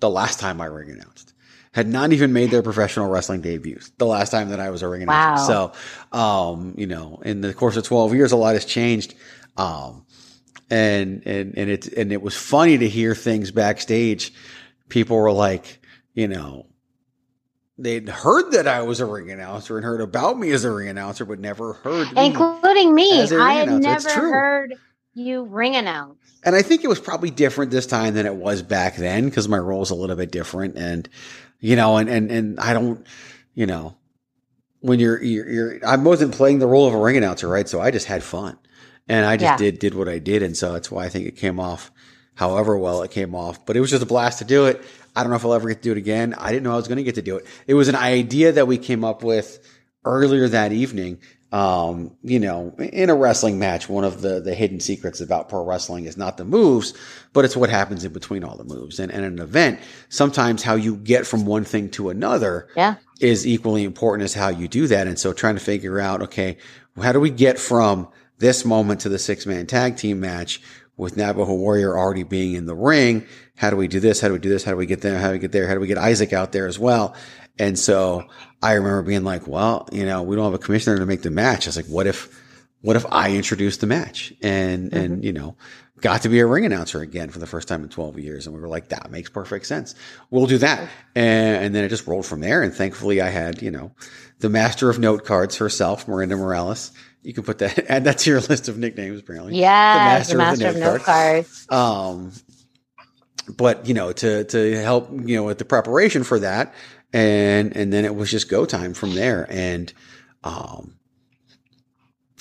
the last time I ring announced, had not even made their professional wrestling debuts the last time that I was a ring announcer. Wow. So, um, you know, in the course of twelve years, a lot has changed. Um, and, and, and it, and it was funny to hear things backstage. People were like, you know, they'd heard that I was a ring announcer and heard about me as a ring announcer, but never heard me. Including me. As a ring I had announcer. Never heard you ring announce. And I think it was probably different this time than it was back then because my role's a little bit different. And, you know, and, and, and I don't, you know, when you're, you're, you're, I wasn't playing the role of a ring announcer, right? So I just had fun and I just yeah. did, did what I did. And so that's why I think it came off however well it came off, but it was just a blast to do it. I don't know if I'll ever get to do it again. I didn't know I was going to get to do it. It was an idea that we came up with earlier that evening. Um, you know, in a wrestling match, one of the, the hidden secrets about pro wrestling is not the moves, but it's what happens in between all the moves. And in an event, sometimes how you get from one thing to another yeah. is equally important as how you do that. And so trying to figure out, okay, how do we get from this moment to the six-man tag team match with Navajo Warrior already being in the ring? How do we do this? How do we do this? How do we get there? How do we get there? How do we get Isaac out there as well? And so I remember being like, well, you know, we don't have a commissioner to make the match. I was like, what if, what if I introduced the match and, mm-hmm. and, you know, got to be a ring announcer again for the first time in twelve years. And we were like, that makes perfect sense. We'll do that. And, and then it just rolled from there. And thankfully I had, you know, the master of note cards herself, Miranda Morales. You can put that, add that to your list of nicknames, apparently. Yeah, the master, the master of, the note of note cards. cards. Um, but you know, to to help, you know, with the preparation for that, and and then it was just go time from there, and um,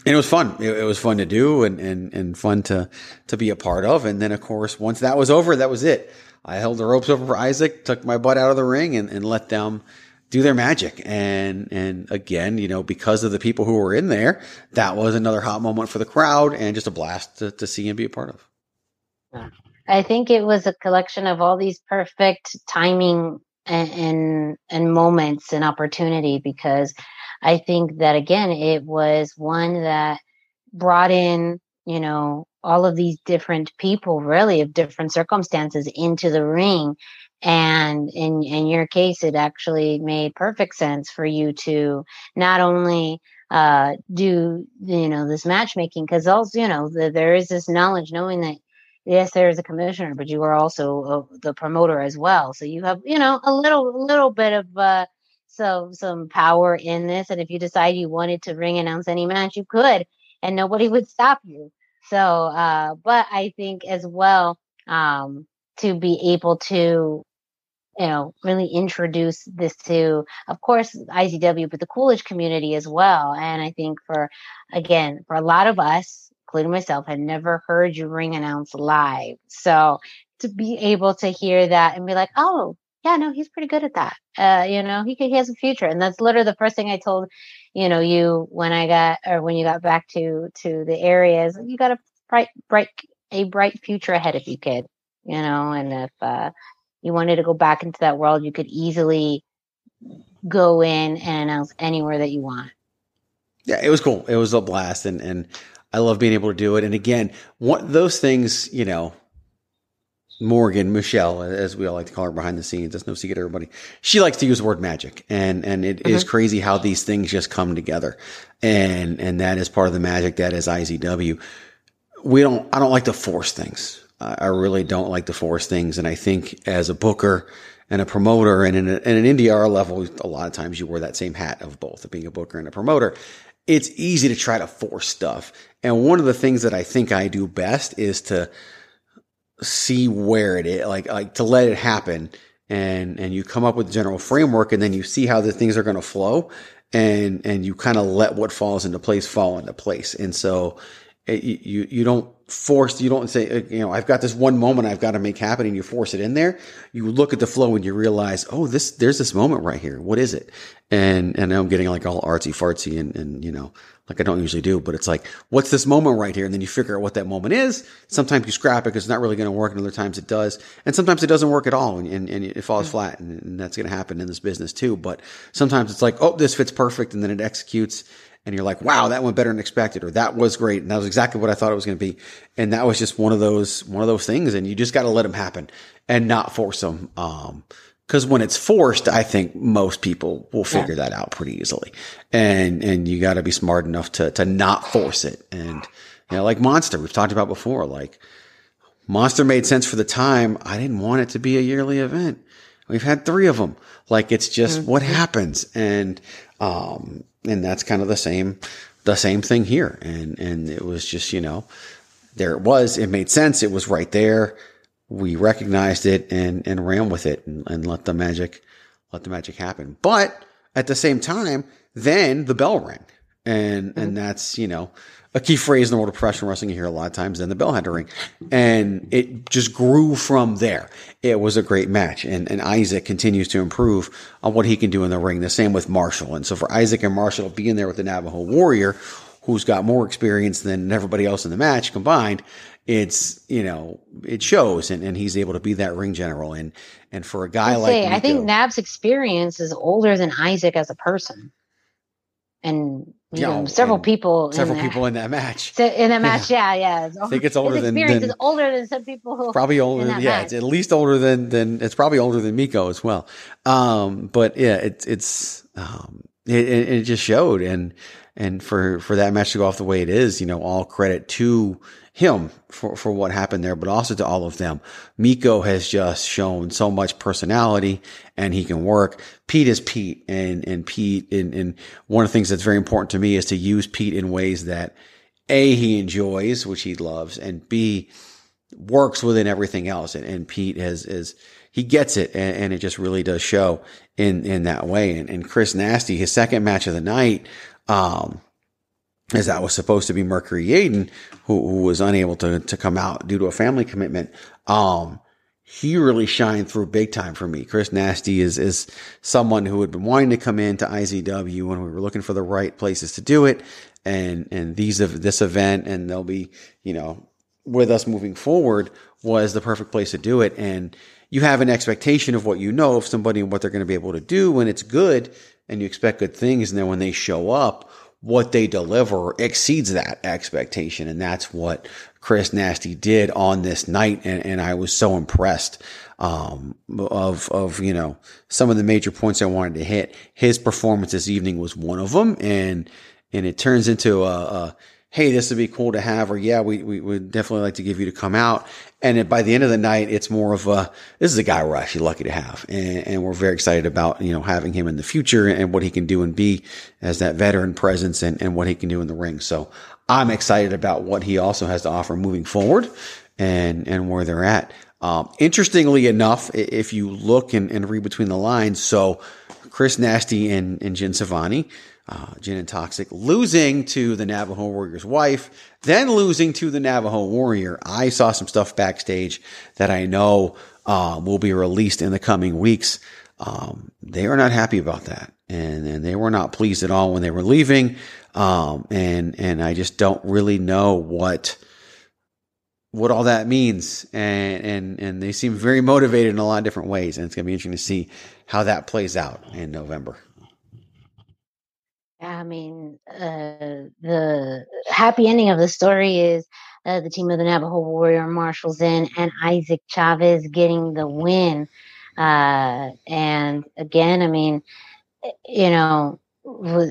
and it was fun. It, it was fun to do, and and and fun to to be a part of. And then, of course, once that was over, that was it. I held the ropes over for Isaac, took my butt out of the ring, and and let them do their magic. And, and again, you know, because of the people who were in there, that was another hot moment for the crowd and just a blast to, to see and be a part of. I think it was a collection of all these perfect timing and, and, and moments and opportunity, because I think that again, it was one that brought in, you know, all of these different people really of different circumstances into the ring. And in, in your case, it actually made perfect sense for you to not only uh, do, you know, this matchmaking, because also, you know, the, there is this knowledge knowing that, yes, there is a commissioner, but you are also a, the promoter as well. So you have, you know, a little little bit of uh, so, some power in this. And if you decide you wanted to ring announce any match, you could, and nobody would stop you. So, uh, but I think as well, um, to be able to, you know, really introduce this to, of course, I C W, but the Coolidge community as well. And I think for, again, for a lot of us, including myself, had never heard you ring announce live. So to be able to hear that and be like, oh, yeah, no, he's pretty good at that. Uh, you know, he could, he has a future. And that's literally the first thing I told, you know, you when I got, or when you got back to, to the areas, you got a bright, bright, a bright future ahead of you, kid. You know, and if, uh, you wanted to go back into that world, you could easily go in and announce anywhere that you want. Yeah, it was cool. It was a blast. And, and I love being able to do it. And again, what those things, you know, Morgan, Michelle, as we all like to call her behind the scenes. That's no secret to everybody. She likes to use the word magic, and, and it mm-hmm. is crazy how these things just come together. And, and that is part of the magic that is I Z W. We don't, I don't like to force things. I, I really don't like to force things. And I think as a booker and a promoter and in a, and an N D R level, a lot of times you wear that same hat of both, of being a booker and a promoter. It's easy to try to force stuff. And one of the things that I think I do best is to see where it is, like, like to let it happen. And, and you come up with a general framework, and then you see how the things are going to flow, and, and you kind of let what falls into place fall into place. And so it, you, you don't force, you don't say, you know, I've got this one moment I've got to make happen, and you force it in there. You look at the flow and you realize, oh, this, there's this moment right here. What is it? And, and I'm getting like all artsy fartsy and, and, you know, like I don't usually do, but it's like, what's this moment right here? And then you figure out what that moment is. Sometimes you scrap it because it's not really going to work, and other times it does. And sometimes it doesn't work at all, and, and, and it falls mm-hmm. flat, and, and that's going to happen in this business too. But sometimes it's like, oh, this fits perfect, and then it executes, and you're like, wow, that went better than expected, or that was great, and that was exactly what I thought it was going to be. And that was just one of those, one of those things, and you just got to let them happen and not force them. Um, Because when it's forced, I think most people will figure yeah. that out pretty easily, and and you got to be smart enough to to not force it. And you know, like Monster, we've talked about before. Like Monster made sense for the time. I didn't want it to be a yearly event. We've had three of them. Like it's just mm-hmm. what happens, and um and that's kind of the same the same thing here. And and it was just, you know, there it was. It made sense. It was right there. We recognized it and, and ran with it and, and let the magic, let the magic happen. But at the same time, then the bell rang, and, mm-hmm. and that's, you know, a key phrase in the world of professional wrestling. You hear a lot of times, then the bell had to ring, and it just grew from there. It was a great match, and, and Isaac continues to improve on what he can do in the ring. The same with Marshall. And so for Isaac and Marshall being there with the Navajo Warrior, who's got more experience than everybody else in the match combined, it's, you know, it shows, and, and he's able to be that ring general. And, and for a guy like Nico, I think Nav's experience is older than Isaac as a person. And, you yeah, know, several people, several in people that, in that match, so in that match. Yeah. Yeah. yeah. I think it's older His than, experience than, is older than some people. Who probably older. Than, yeah. Match. It's at least older than, than it's probably older than Miko as well. Um, but yeah, it's, it's, um, it, it, it just showed. And, and for, for that match to go off the way it is, you know, all credit to him for, for what happened there, but also to all of them. Miko has just shown so much personality, and he can work. Pete is Pete, and, and Pete, and, and one of the things that's very important to me is to use Pete in ways that A, he enjoys, which he loves, and B, works within everything else. And, and Pete has, is, he gets it, and, and it just really does show in, in that way. And, and Chris Nasty, his second match of the night, um, as that was supposed to be Mercury Yaden, who, who was unable to, to come out due to a family commitment. Um, he really shined through big time for me. Chris Nasty is, is someone who had been wanting to come into I Z W when we were looking for the right places to do it. And, and these of this event, and they'll be, you know, with us moving forward, was the perfect place to do it. And you have an expectation of what you know of somebody and what they're going to be able to do when it's good, and you expect good things. And then when they show up, what they deliver exceeds that expectation. And that's what Chris Nasty did on this night. And, and I was so impressed, um, of, of, you know, some of the major points I wanted to hit. His performance this evening was one of them. And, and it turns into a, a hey, this would be cool to have, or yeah, we, we would definitely like to give you to come out. And it, by the end of the night, it's more of a, this is a guy we're actually lucky to have. And, and we're very excited about, you know, having him in the future and what he can do and be as that veteran presence, and, and what he can do in the ring. So I'm excited about what he also has to offer moving forward, and, and where they're at. Um, interestingly enough, if you look and, and read between the lines, so Chris Nasty and, and Gin Savani, Uh, Gin and Toxic, losing to the Navajo Warrior's wife, then losing to the Navajo Warrior. I saw some stuff backstage that I know uh, will be released in the coming weeks. Um, they are not happy about that, and, and they were not pleased at all when they were leaving. Um, and and I just don't really know what what all that means. And and and they seem very motivated in a lot of different ways, and it's going to be interesting to see how that plays out in November. I mean, uh, the happy ending of the story is uh, the team of the Navajo Warrior, Marshall Zinn, and Isaac Chavez getting the win. Uh, and again, I mean, you know,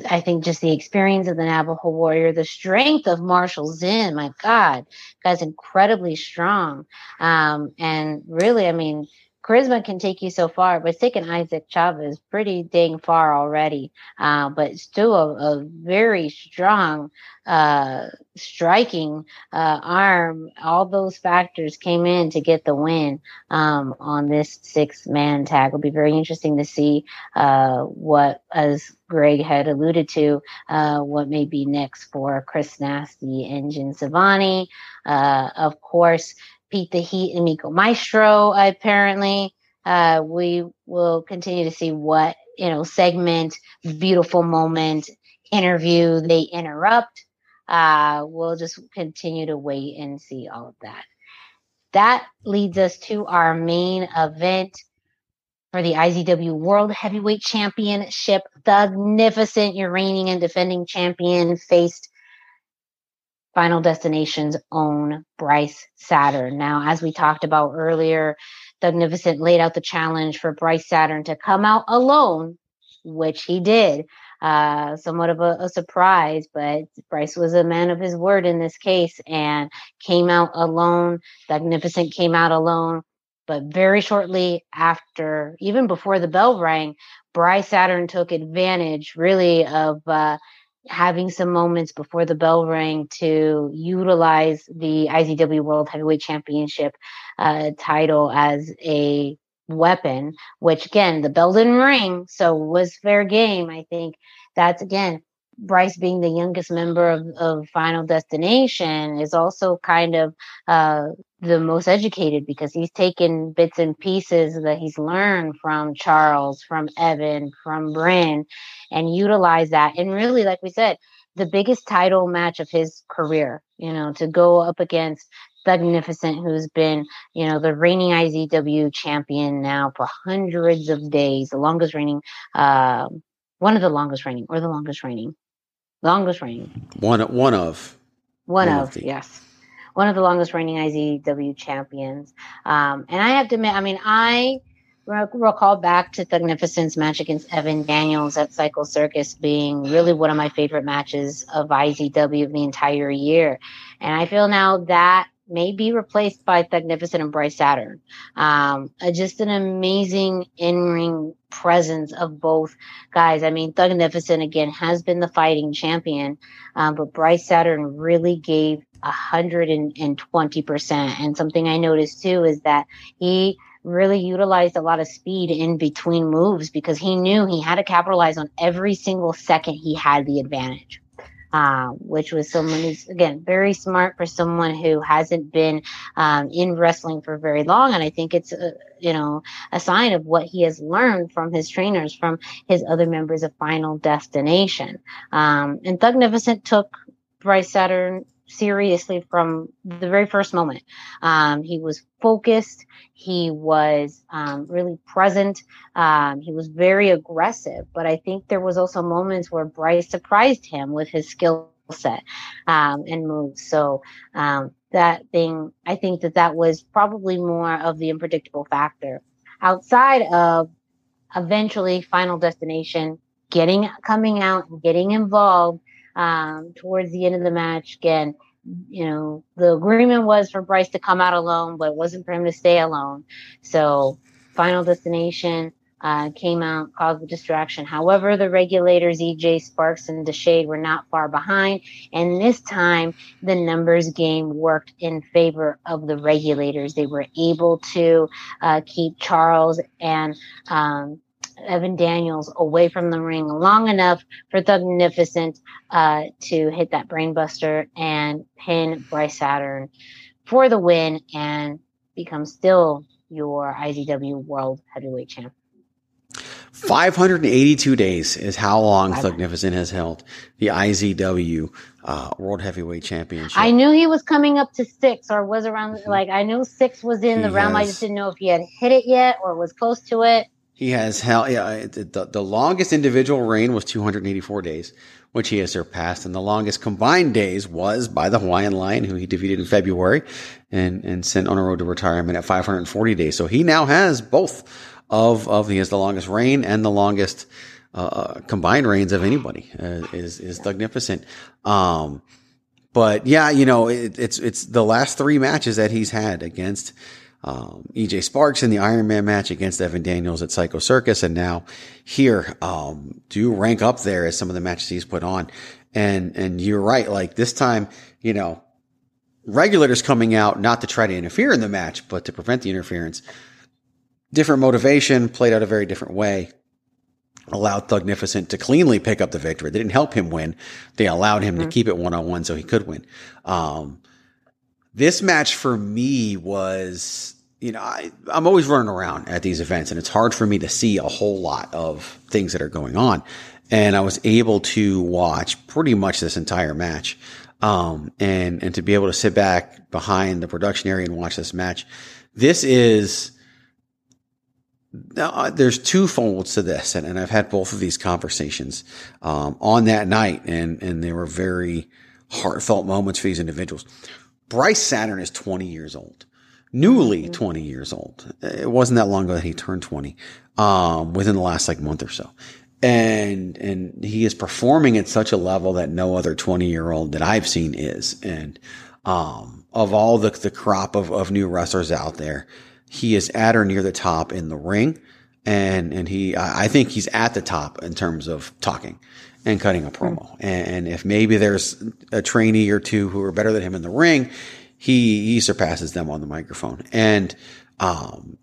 I think just the experience of the Navajo Warrior, the strength of Marshall Zinn, my God, guy's incredibly strong. Um, and really, I mean, charisma can take you so far, but it's taken Isaac Chavez pretty dang far already. Uh, but still a, a very strong, uh, striking uh, arm. All those factors came in to get the win um, on this six-man tag. It'll be very interesting to see uh, what, as Greg had alluded to, uh, what may be next for Chris Nasty and Jin Savani. Uh, of course, Pete the Heat and Miko Maestro, apparently. Uh, we will continue to see what, you know, segment, beautiful moment, interview they interrupt. Uh, we'll just continue to wait and see all of that. That leads us to our main event for the I Z W World Heavyweight Championship. Thugnificent, your reigning and defending champion, faced Final Destination's own Bryce Saturn. Now, as we talked about earlier, Thugnificent laid out the challenge for Bryce Saturn to come out alone, which he did. Uh, somewhat of a, a surprise, but Bryce was a man of his word in this case and came out alone. Thugnificent came out alone, but very shortly after, even before the bell rang, Bryce Saturn took advantage really of uh, having some moments before the bell rang to utilize the I Z W World Heavyweight Championship uh, title as a weapon, which again, the bell didn't ring, so was fair game. I think that's, again, Bryce being the youngest member of, of Final Destination is also kind of uh, the most educated, because he's taken bits and pieces that he's learned from Charles, from Evan, from Bryn, and utilize that. And really, like we said, the biggest title match of his career, you know, to go up against Thugnificent, who's been, you know, the reigning I Z W champion now for hundreds of days, the longest reigning, uh, one of the longest reigning, or the longest reigning, longest reigning. One, one of. One, one of, of the- yes. One of the longest reigning I Z W champions. Um, and I have to admit, I mean, I recall back to Thugnificent's match against Evan Daniels at Psycho Circus being really one of my favorite matches of I Z W of the entire year. And I feel now that may be replaced by Thugnificent and Bryce Saturn. Um, uh, just an amazing in-ring presence of both guys. I mean, Thugnificent, again, has been the fighting champion, um, but Bryce Saturn really gave one hundred twenty percent. And something I noticed, too, is that he really utilized a lot of speed in between moves, because he knew he had to capitalize on every single second he had the advantage. Uh, which was someone who's, again, very smart for someone who hasn't been um, in wrestling for very long. And I think it's, uh, you know, a sign of what he has learned from his trainers, from his other members of Final Destination. Um, and Thugnificent took Bryce Saturn seriously from the very first moment. Um, he was focused. He was um, really present. Um, he was very aggressive. But I think there was also moments where Bryce surprised him with his skill set um, and moves. So um, that thing, I think that that was probably more of the unpredictable factor. Outside of eventually Final Destination, getting coming out and getting involved, Um, towards the end of the match, again, you know, the agreement was for Bryce to come out alone, but it wasn't for him to stay alone. So Final Destination uh, came out, caused the distraction. However, the Regulators, E J Sparks and DeShade, were not far behind. And this time, the numbers game worked in favor of the Regulators. They were able to uh, keep Charles and um Evan Daniels away from the ring long enough for Thugnificent uh, to hit that brainbuster and pin Bryce Saturn for the win and become still your I Z W World Heavyweight Champion. five hundred eighty-two days is how long Thugnificent has held the I Z W uh, World Heavyweight Championship. I knew he was coming up to six, or was around, like, I knew six was in he the round. Has, I just didn't know if he had hit it yet or was close to it. He has held yeah, the, the longest individual reign was two hundred eighty-four days, which he has surpassed, and the longest combined days was by the Hawaiian Lion, who he defeated in February and, and sent on a road to retirement at five hundred forty days. So he now has both of of he has the longest reign and the longest uh, combined reigns of anybody. Uh, is is Thugnificent. Um, but yeah, you know, it, it's it's the last three matches that he's had against. Um, E J Sparks in the Iron Man match against Evan Daniels at Psycho Circus. And now here, um, do rank up there as some of the matches he's put on. And, and you're right. Like this time, you know, Regulators coming out, not to try to interfere in the match, but to prevent the interference. Different motivation, played out a very different way, allowed Thugnificent to cleanly pick up the victory. They didn't help him win. They allowed him mm-hmm. to keep it one-on-one so he could win. Um, This match for me was, you know, I, I'm always running around at these events, and it's hard for me to see a whole lot of things that are going on. And I was able to watch pretty much this entire match. Um, and, and to be able to sit back behind the production area and watch this match. This is, uh, there's two folds to this. And, and I've had both of these conversations, um, on that night, and, and they were very heartfelt moments for these individuals. Bryce Saturn is twenty years old, newly twenty years old. It wasn't that long ago that he turned twenty, um, within the last like month or so. And, and he is performing at such a level that no other twenty year old that I've seen is. And, um, of all the, the crop of, of new wrestlers out there, he is at or near the top in the ring. And, and he, I think he's at the top in terms of talking and cutting a promo. And if maybe there's a trainee or two who are better than him in the ring, he, he surpasses them on the microphone. And, um,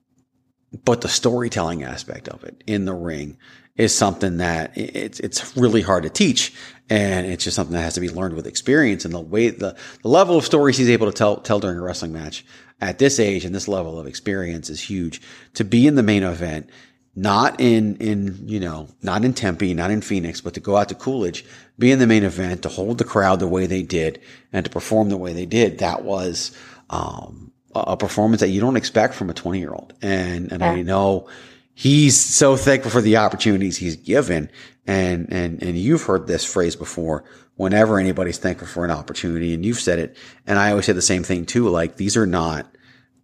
but the storytelling aspect of it in the ring is something that it's, it's really hard to teach. And it's just something that has to be learned with experience, and the way, the, the level of stories he's able to tell, tell during a wrestling match at this age and this level of experience is huge. To be in the main event, Not in, in, you know, not in Tempe, not in Phoenix, but to go out to Coolidge, be in the main event, to hold the crowd the way they did and to perform the way they did. That was, um, a performance that you don't expect from a twenty year old. And, and yeah. I know he's so thankful for the opportunities he's given. And, and, and you've heard this phrase before whenever anybody's thankful for an opportunity, and you've said it. And I always say the same thing too. Like, these are not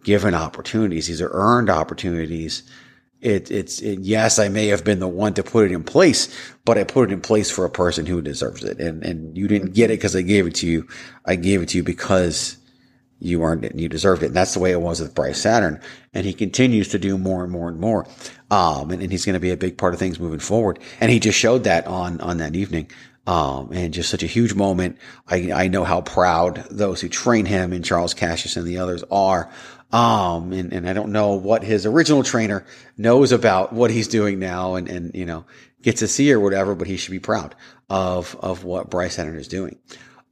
given opportunities. These are earned opportunities. It, it's, it, yes, I may have been the one to put it in place, but I put it in place for a person who deserves it. And, and you didn't get it because I gave it to you. I gave it to you because you earned it and you deserved it. And that's the way it was with Bryce Saturn. And he continues to do more and more and more. Um, and, and he's going to be a big part of things moving forward. And he just showed that on, on that evening. Um, and just such a huge moment. I, I know how proud those who train him and Charles Cassis and the others are. Um, and, and I don't know what his original trainer knows about what he's doing now, and, and, you know, gets to see or whatever, but he should be proud of, of what Bryce Saturn is doing.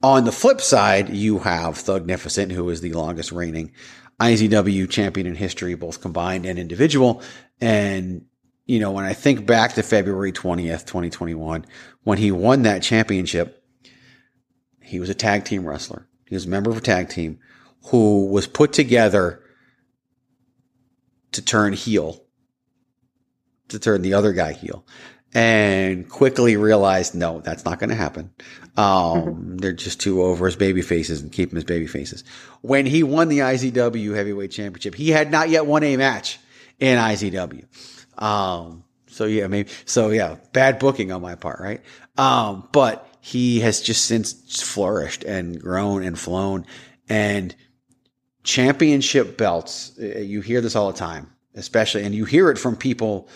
On the flip side, you have Thugnificent, who is the longest reigning I Z W champion in history, both combined and individual. And, you know, when I think back to February twentieth, twenty twenty-one, when he won that championship, he was a tag team wrestler. He was a member of a tag team who was put together to turn heel, to turn the other guy heel, and quickly realized, no, that's not going to happen. Um, mm-hmm. They're just too over his baby faces and keep him as baby faces. When he won the I Z W heavyweight championship, he had not yet won a match in I Z W. Um, so yeah, maybe, so yeah, bad booking on my part, right? Um, but he has just since flourished and grown and flown, and championship belts. You hear this all the time, especially, and you hear it from people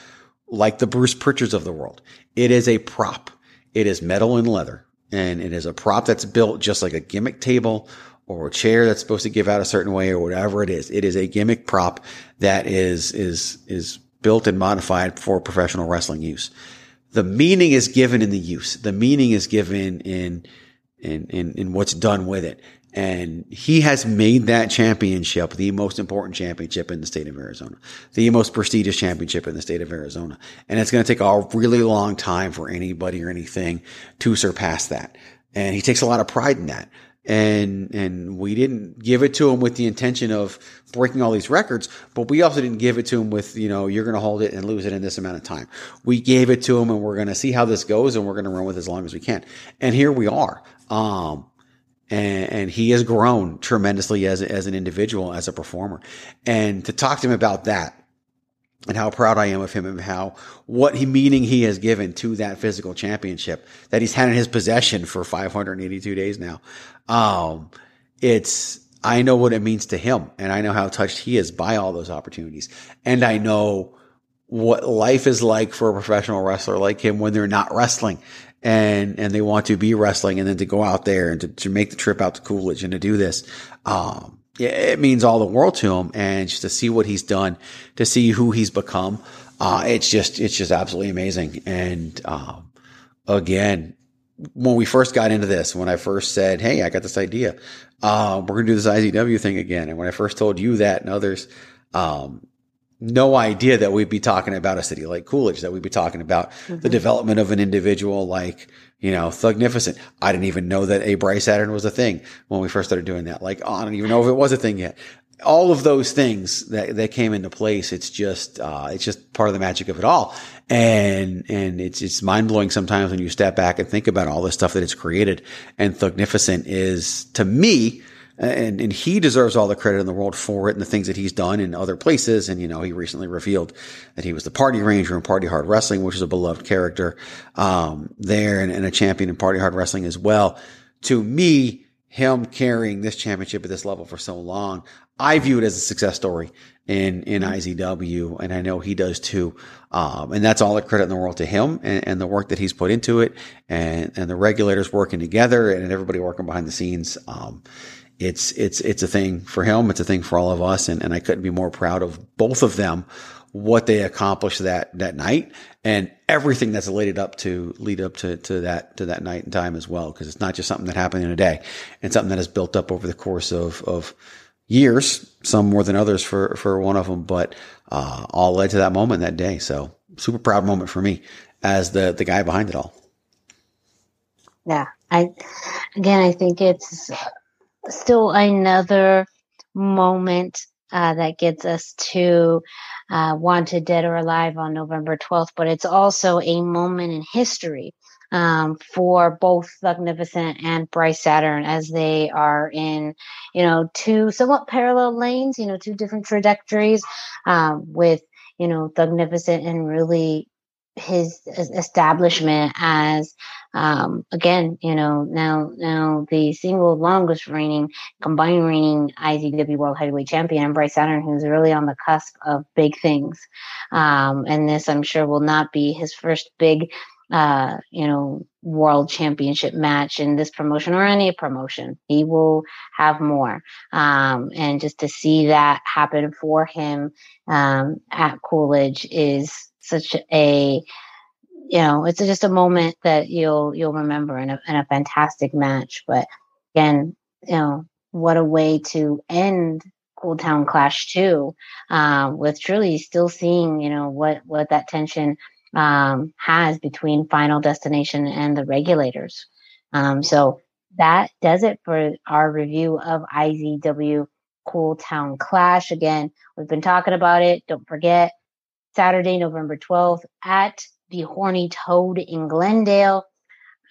like the Bruce Pritchards of the world. It is a prop. It is metal and leather, and it is a prop that's built just like a gimmick table or a chair that's supposed to give out a certain way or whatever it is. It is a gimmick prop that is, is, is, built and modified for professional wrestling use. The meaning is given in the use. The meaning is given in, in, in, in what's done with it. And he has made that championship the most important championship in the state of Arizona, the most prestigious championship in the state of Arizona. And it's going to take a really long time for anybody or anything to surpass that. And he takes a lot of pride in that. And and we didn't give it to him with the intention of breaking all these records, but we also didn't give it to him with, you know, you're going to hold it and lose it in this amount of time. We gave it to him and we're going to see how this goes and we're going to run with it as long as we can. And here we are. Um, and, and he has grown tremendously as, as an individual, as a performer. And to talk to him about that and how proud I am of him and how what he, meaning he has given to that physical championship that he's had in his possession for five hundred eighty-two days now. Um, it's, I know what it means to him, and I know how touched he is by all those opportunities. And I know what life is like for a professional wrestler like him when they're not wrestling and, and they want to be wrestling, and then to go out there and to, to make the trip out to Coolidge and to do this. Um, it means all the world to him, and just to see what he's done, to see who he's become. Uh, it's just, it's just absolutely amazing. And, um, again, when we first got into this, when I first said, hey, I got this idea, uh, we're going to do this I Z W thing again. And when I first told you that and others, um, no idea that we'd be talking about a city like Coolidge, that we'd be talking about mm-hmm. the development of an individual like, you know, Thugnificent. I didn't even know that a Bryce Saturn was a thing when we first started doing that. Like, oh, I don't even know if it was a thing yet. All of those things that, that came into place. It's just, uh, it's just part of the magic of it all. And, and it's, it's mind blowing sometimes when you step back and think about all the stuff that it's created. And Thugnificent is, to me, and, and he deserves all the credit in the world for it and the things that he's done in other places. And, you know, he recently revealed that he was the Party Ranger in Party Hard Wrestling, which is a beloved character, um, there, and, and a champion in Party Hard Wrestling as well. To me, him carrying this championship at this level for so long, I view it as a success story in, in I Z W, and I know he does too. Um, and that's all the credit in the world to him and, and the work that he's put into it, and, and the regulators working together and everybody working behind the scenes. Um, it's, it's, it's a thing for him. It's a thing for all of us. And, and I couldn't be more proud of both of them, what they accomplished that, that night, and everything that's leaded up to, lead up to, to that, to that night and time as well. Cause it's not just something that happened in a day, and something that has built up over the course of, of, years, some more than others for, for one of them, but, uh, all led to that moment that day. So super proud moment for me as the, the guy behind it all. Yeah. I, again, I think it's still another moment, uh, that gets us to, uh, Wanted Dead or Alive on November twelfth, but it's also a moment in history, um, for both Thugnificent and Bryce Saturn, as they are in, you know, two somewhat parallel lanes, you know, two different trajectories, um, with, you know, Thugnificent and really his establishment as, um, again, you know, now, now the single longest reigning, combined reigning I Z W World Heavyweight Champion, and Bryce Saturn, who's really on the cusp of big things. Um, and this, I'm sure, will not be his first big, uh, you know, world championship match in this promotion or any promotion. He will have more. Um, and just to see that happen for him, um, at Coolidge is such a, you know, it's just a moment that you'll, you'll remember, in a, in a fantastic match. But again, you know, what a way to end Cool Town Clash two, um, with truly still seeing, you know, what, what that tension um has between Final Destination and the Regulators. Um so that does it for our review of I Z W Cool Town Clash. Again, we've been talking about it. Don't forget, Saturday, November twelfth at the Horny Toad in Glendale,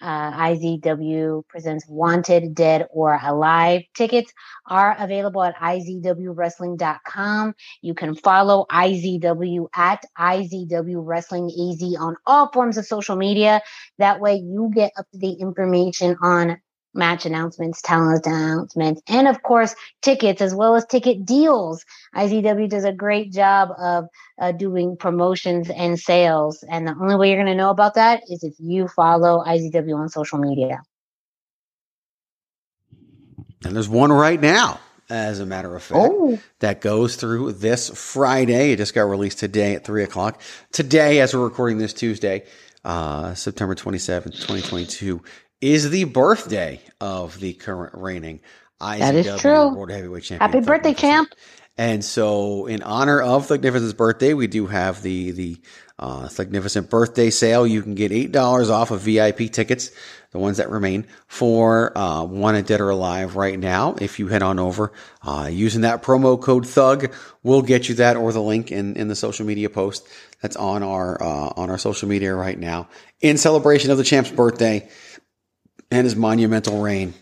uh I Z W presents Wanted Dead or Alive. Tickets are available at I Z W wrestling dot com. You can follow I Z W at I Z W wrestling E Z on all forms of social media. That way you get up to date information on match announcements, talent announcements, and of course tickets, as well as ticket deals. I Z W does a great job of uh, doing promotions and sales, and the only way you're going to know about that is if you follow I Z W on social media. And there's one right now, as a matter of fact, oh. that goes through this Friday. It just got released today at three o'clock. Today, as we're recording this Tuesday, uh, September twenty-seventh, twenty twenty-two, is the birthday of the current reigning I Z W that is true. World Heavyweight Champion. Happy birthday, champ! And so, in honor of Thugnificent's birthday, we do have the the Uh, Thugnificent birthday sale. You can get eight dollars off of V I P tickets, the ones that remain for uh, Wanted Dead or Alive right now. If you head on over uh, using that promo code Thug, we'll get you that, or the link in, in the social media post that's on our uh, on our social media right now, in celebration of the champ's birthday and his monumental reign.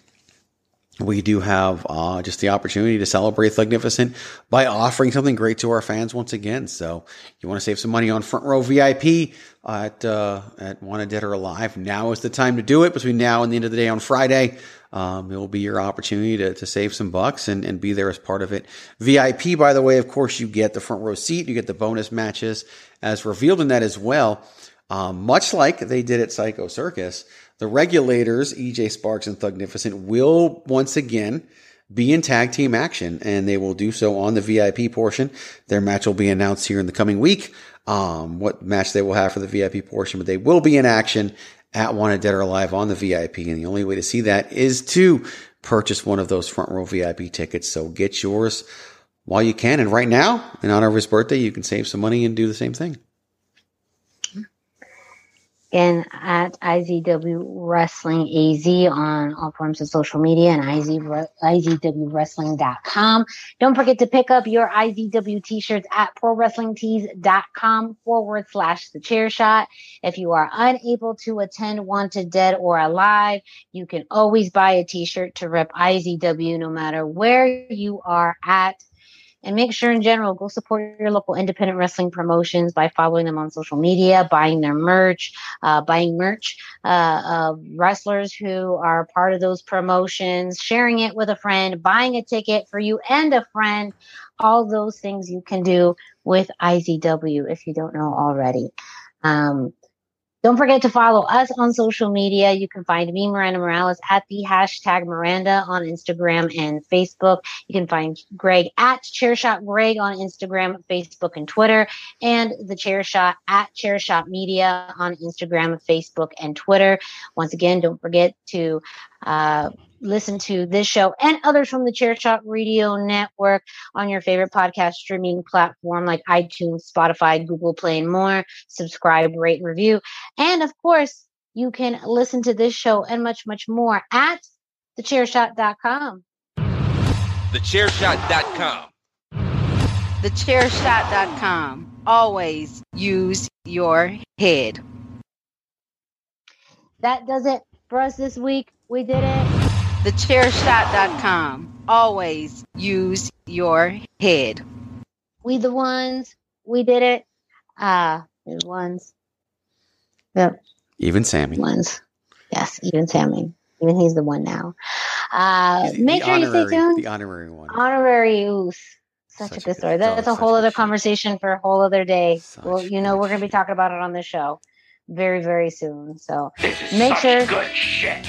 We do have uh, just the opportunity to celebrate Thugnificent by offering something great to our fans once again. So you want to save some money on Front Row V I P at uh, at Wanted Dead or Alive, now is the time to do it. Between now and the end of the day on Friday, um, it will be your opportunity to, to save some bucks and, and be there as part of it. V I P, by the way, of course, you get the front row seat. You get the bonus matches as revealed in that as well. Um, much like they did at Psycho Circus, the Regulators, E J Sparks and Thugnificent, will once again be in tag team action, and they will do so on the V I P portion. Their match will be announced here in the coming week, um, what match they will have for the V I P portion, but they will be in action at Wanted Dead or Alive on the V I P, and the only way to see that is to purchase one of those front row V I P tickets. So get yours while you can, and right now, in honor of his birthday, you can save some money and do the same thing. And at I Z W Wrestling A Z on all forms of social media, and I Z W Wrestling dot com. Don't forget to pick up your I Z W t-shirts at Pro Wrestling Tees dot com forward slash the chair shot. If you are unable to attend Wanted Dead or Alive, you can always buy a t-shirt to rep I Z W no matter where you are at. And make sure in general, go support your local independent wrestling promotions by following them on social media, buying their merch, uh, buying merch uh, of wrestlers who are part of those promotions, sharing it with a friend, buying a ticket for you and a friend. All those things you can do with I Z W if you don't know already. Um, Don't forget to follow us on social media. You can find me, Miranda Morales, at the hashtag Miranda on Instagram and Facebook. You can find Greg at Chairshot Greg on Instagram, Facebook, and Twitter, and the Chairshot at Chairshot Media on Instagram, Facebook, and Twitter. Once again, don't forget to uh, listen to this show and others from the Chairshot Radio Network on your favorite podcast streaming platform like iTunes, Spotify, Google Play, and more. Subscribe, rate, and review. And of course, you can listen to this show and much, much more at the chair shot dot com. the chair shot dot com. the chair shot dot com. Always use your head. That does it for us this week. We did it. the chair shot dot com. Always use your head. We the ones. We did it. Uh, we the ones. Yep. Even Sammy. Ones. Yes, even Sammy. Even he's the one now. Uh, make sure you stay tuned. The honorary one. Honorary use. Such, Such a good story. That's a whole other conversation for a whole other day. Well, you know, we're going to be talking about it on this show very, very soon. So make sure. Good shit.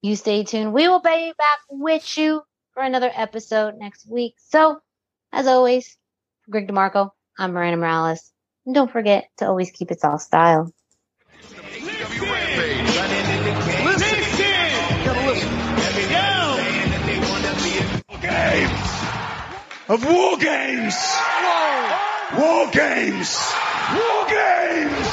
You stay tuned. We will be back with you for another episode next week. So, as always, for Greg DeMarco, I'm Miranda Morales. And don't forget to always keep it all style. Listen! Listen! Listen! Yo! Games! Of war games! War games! War games!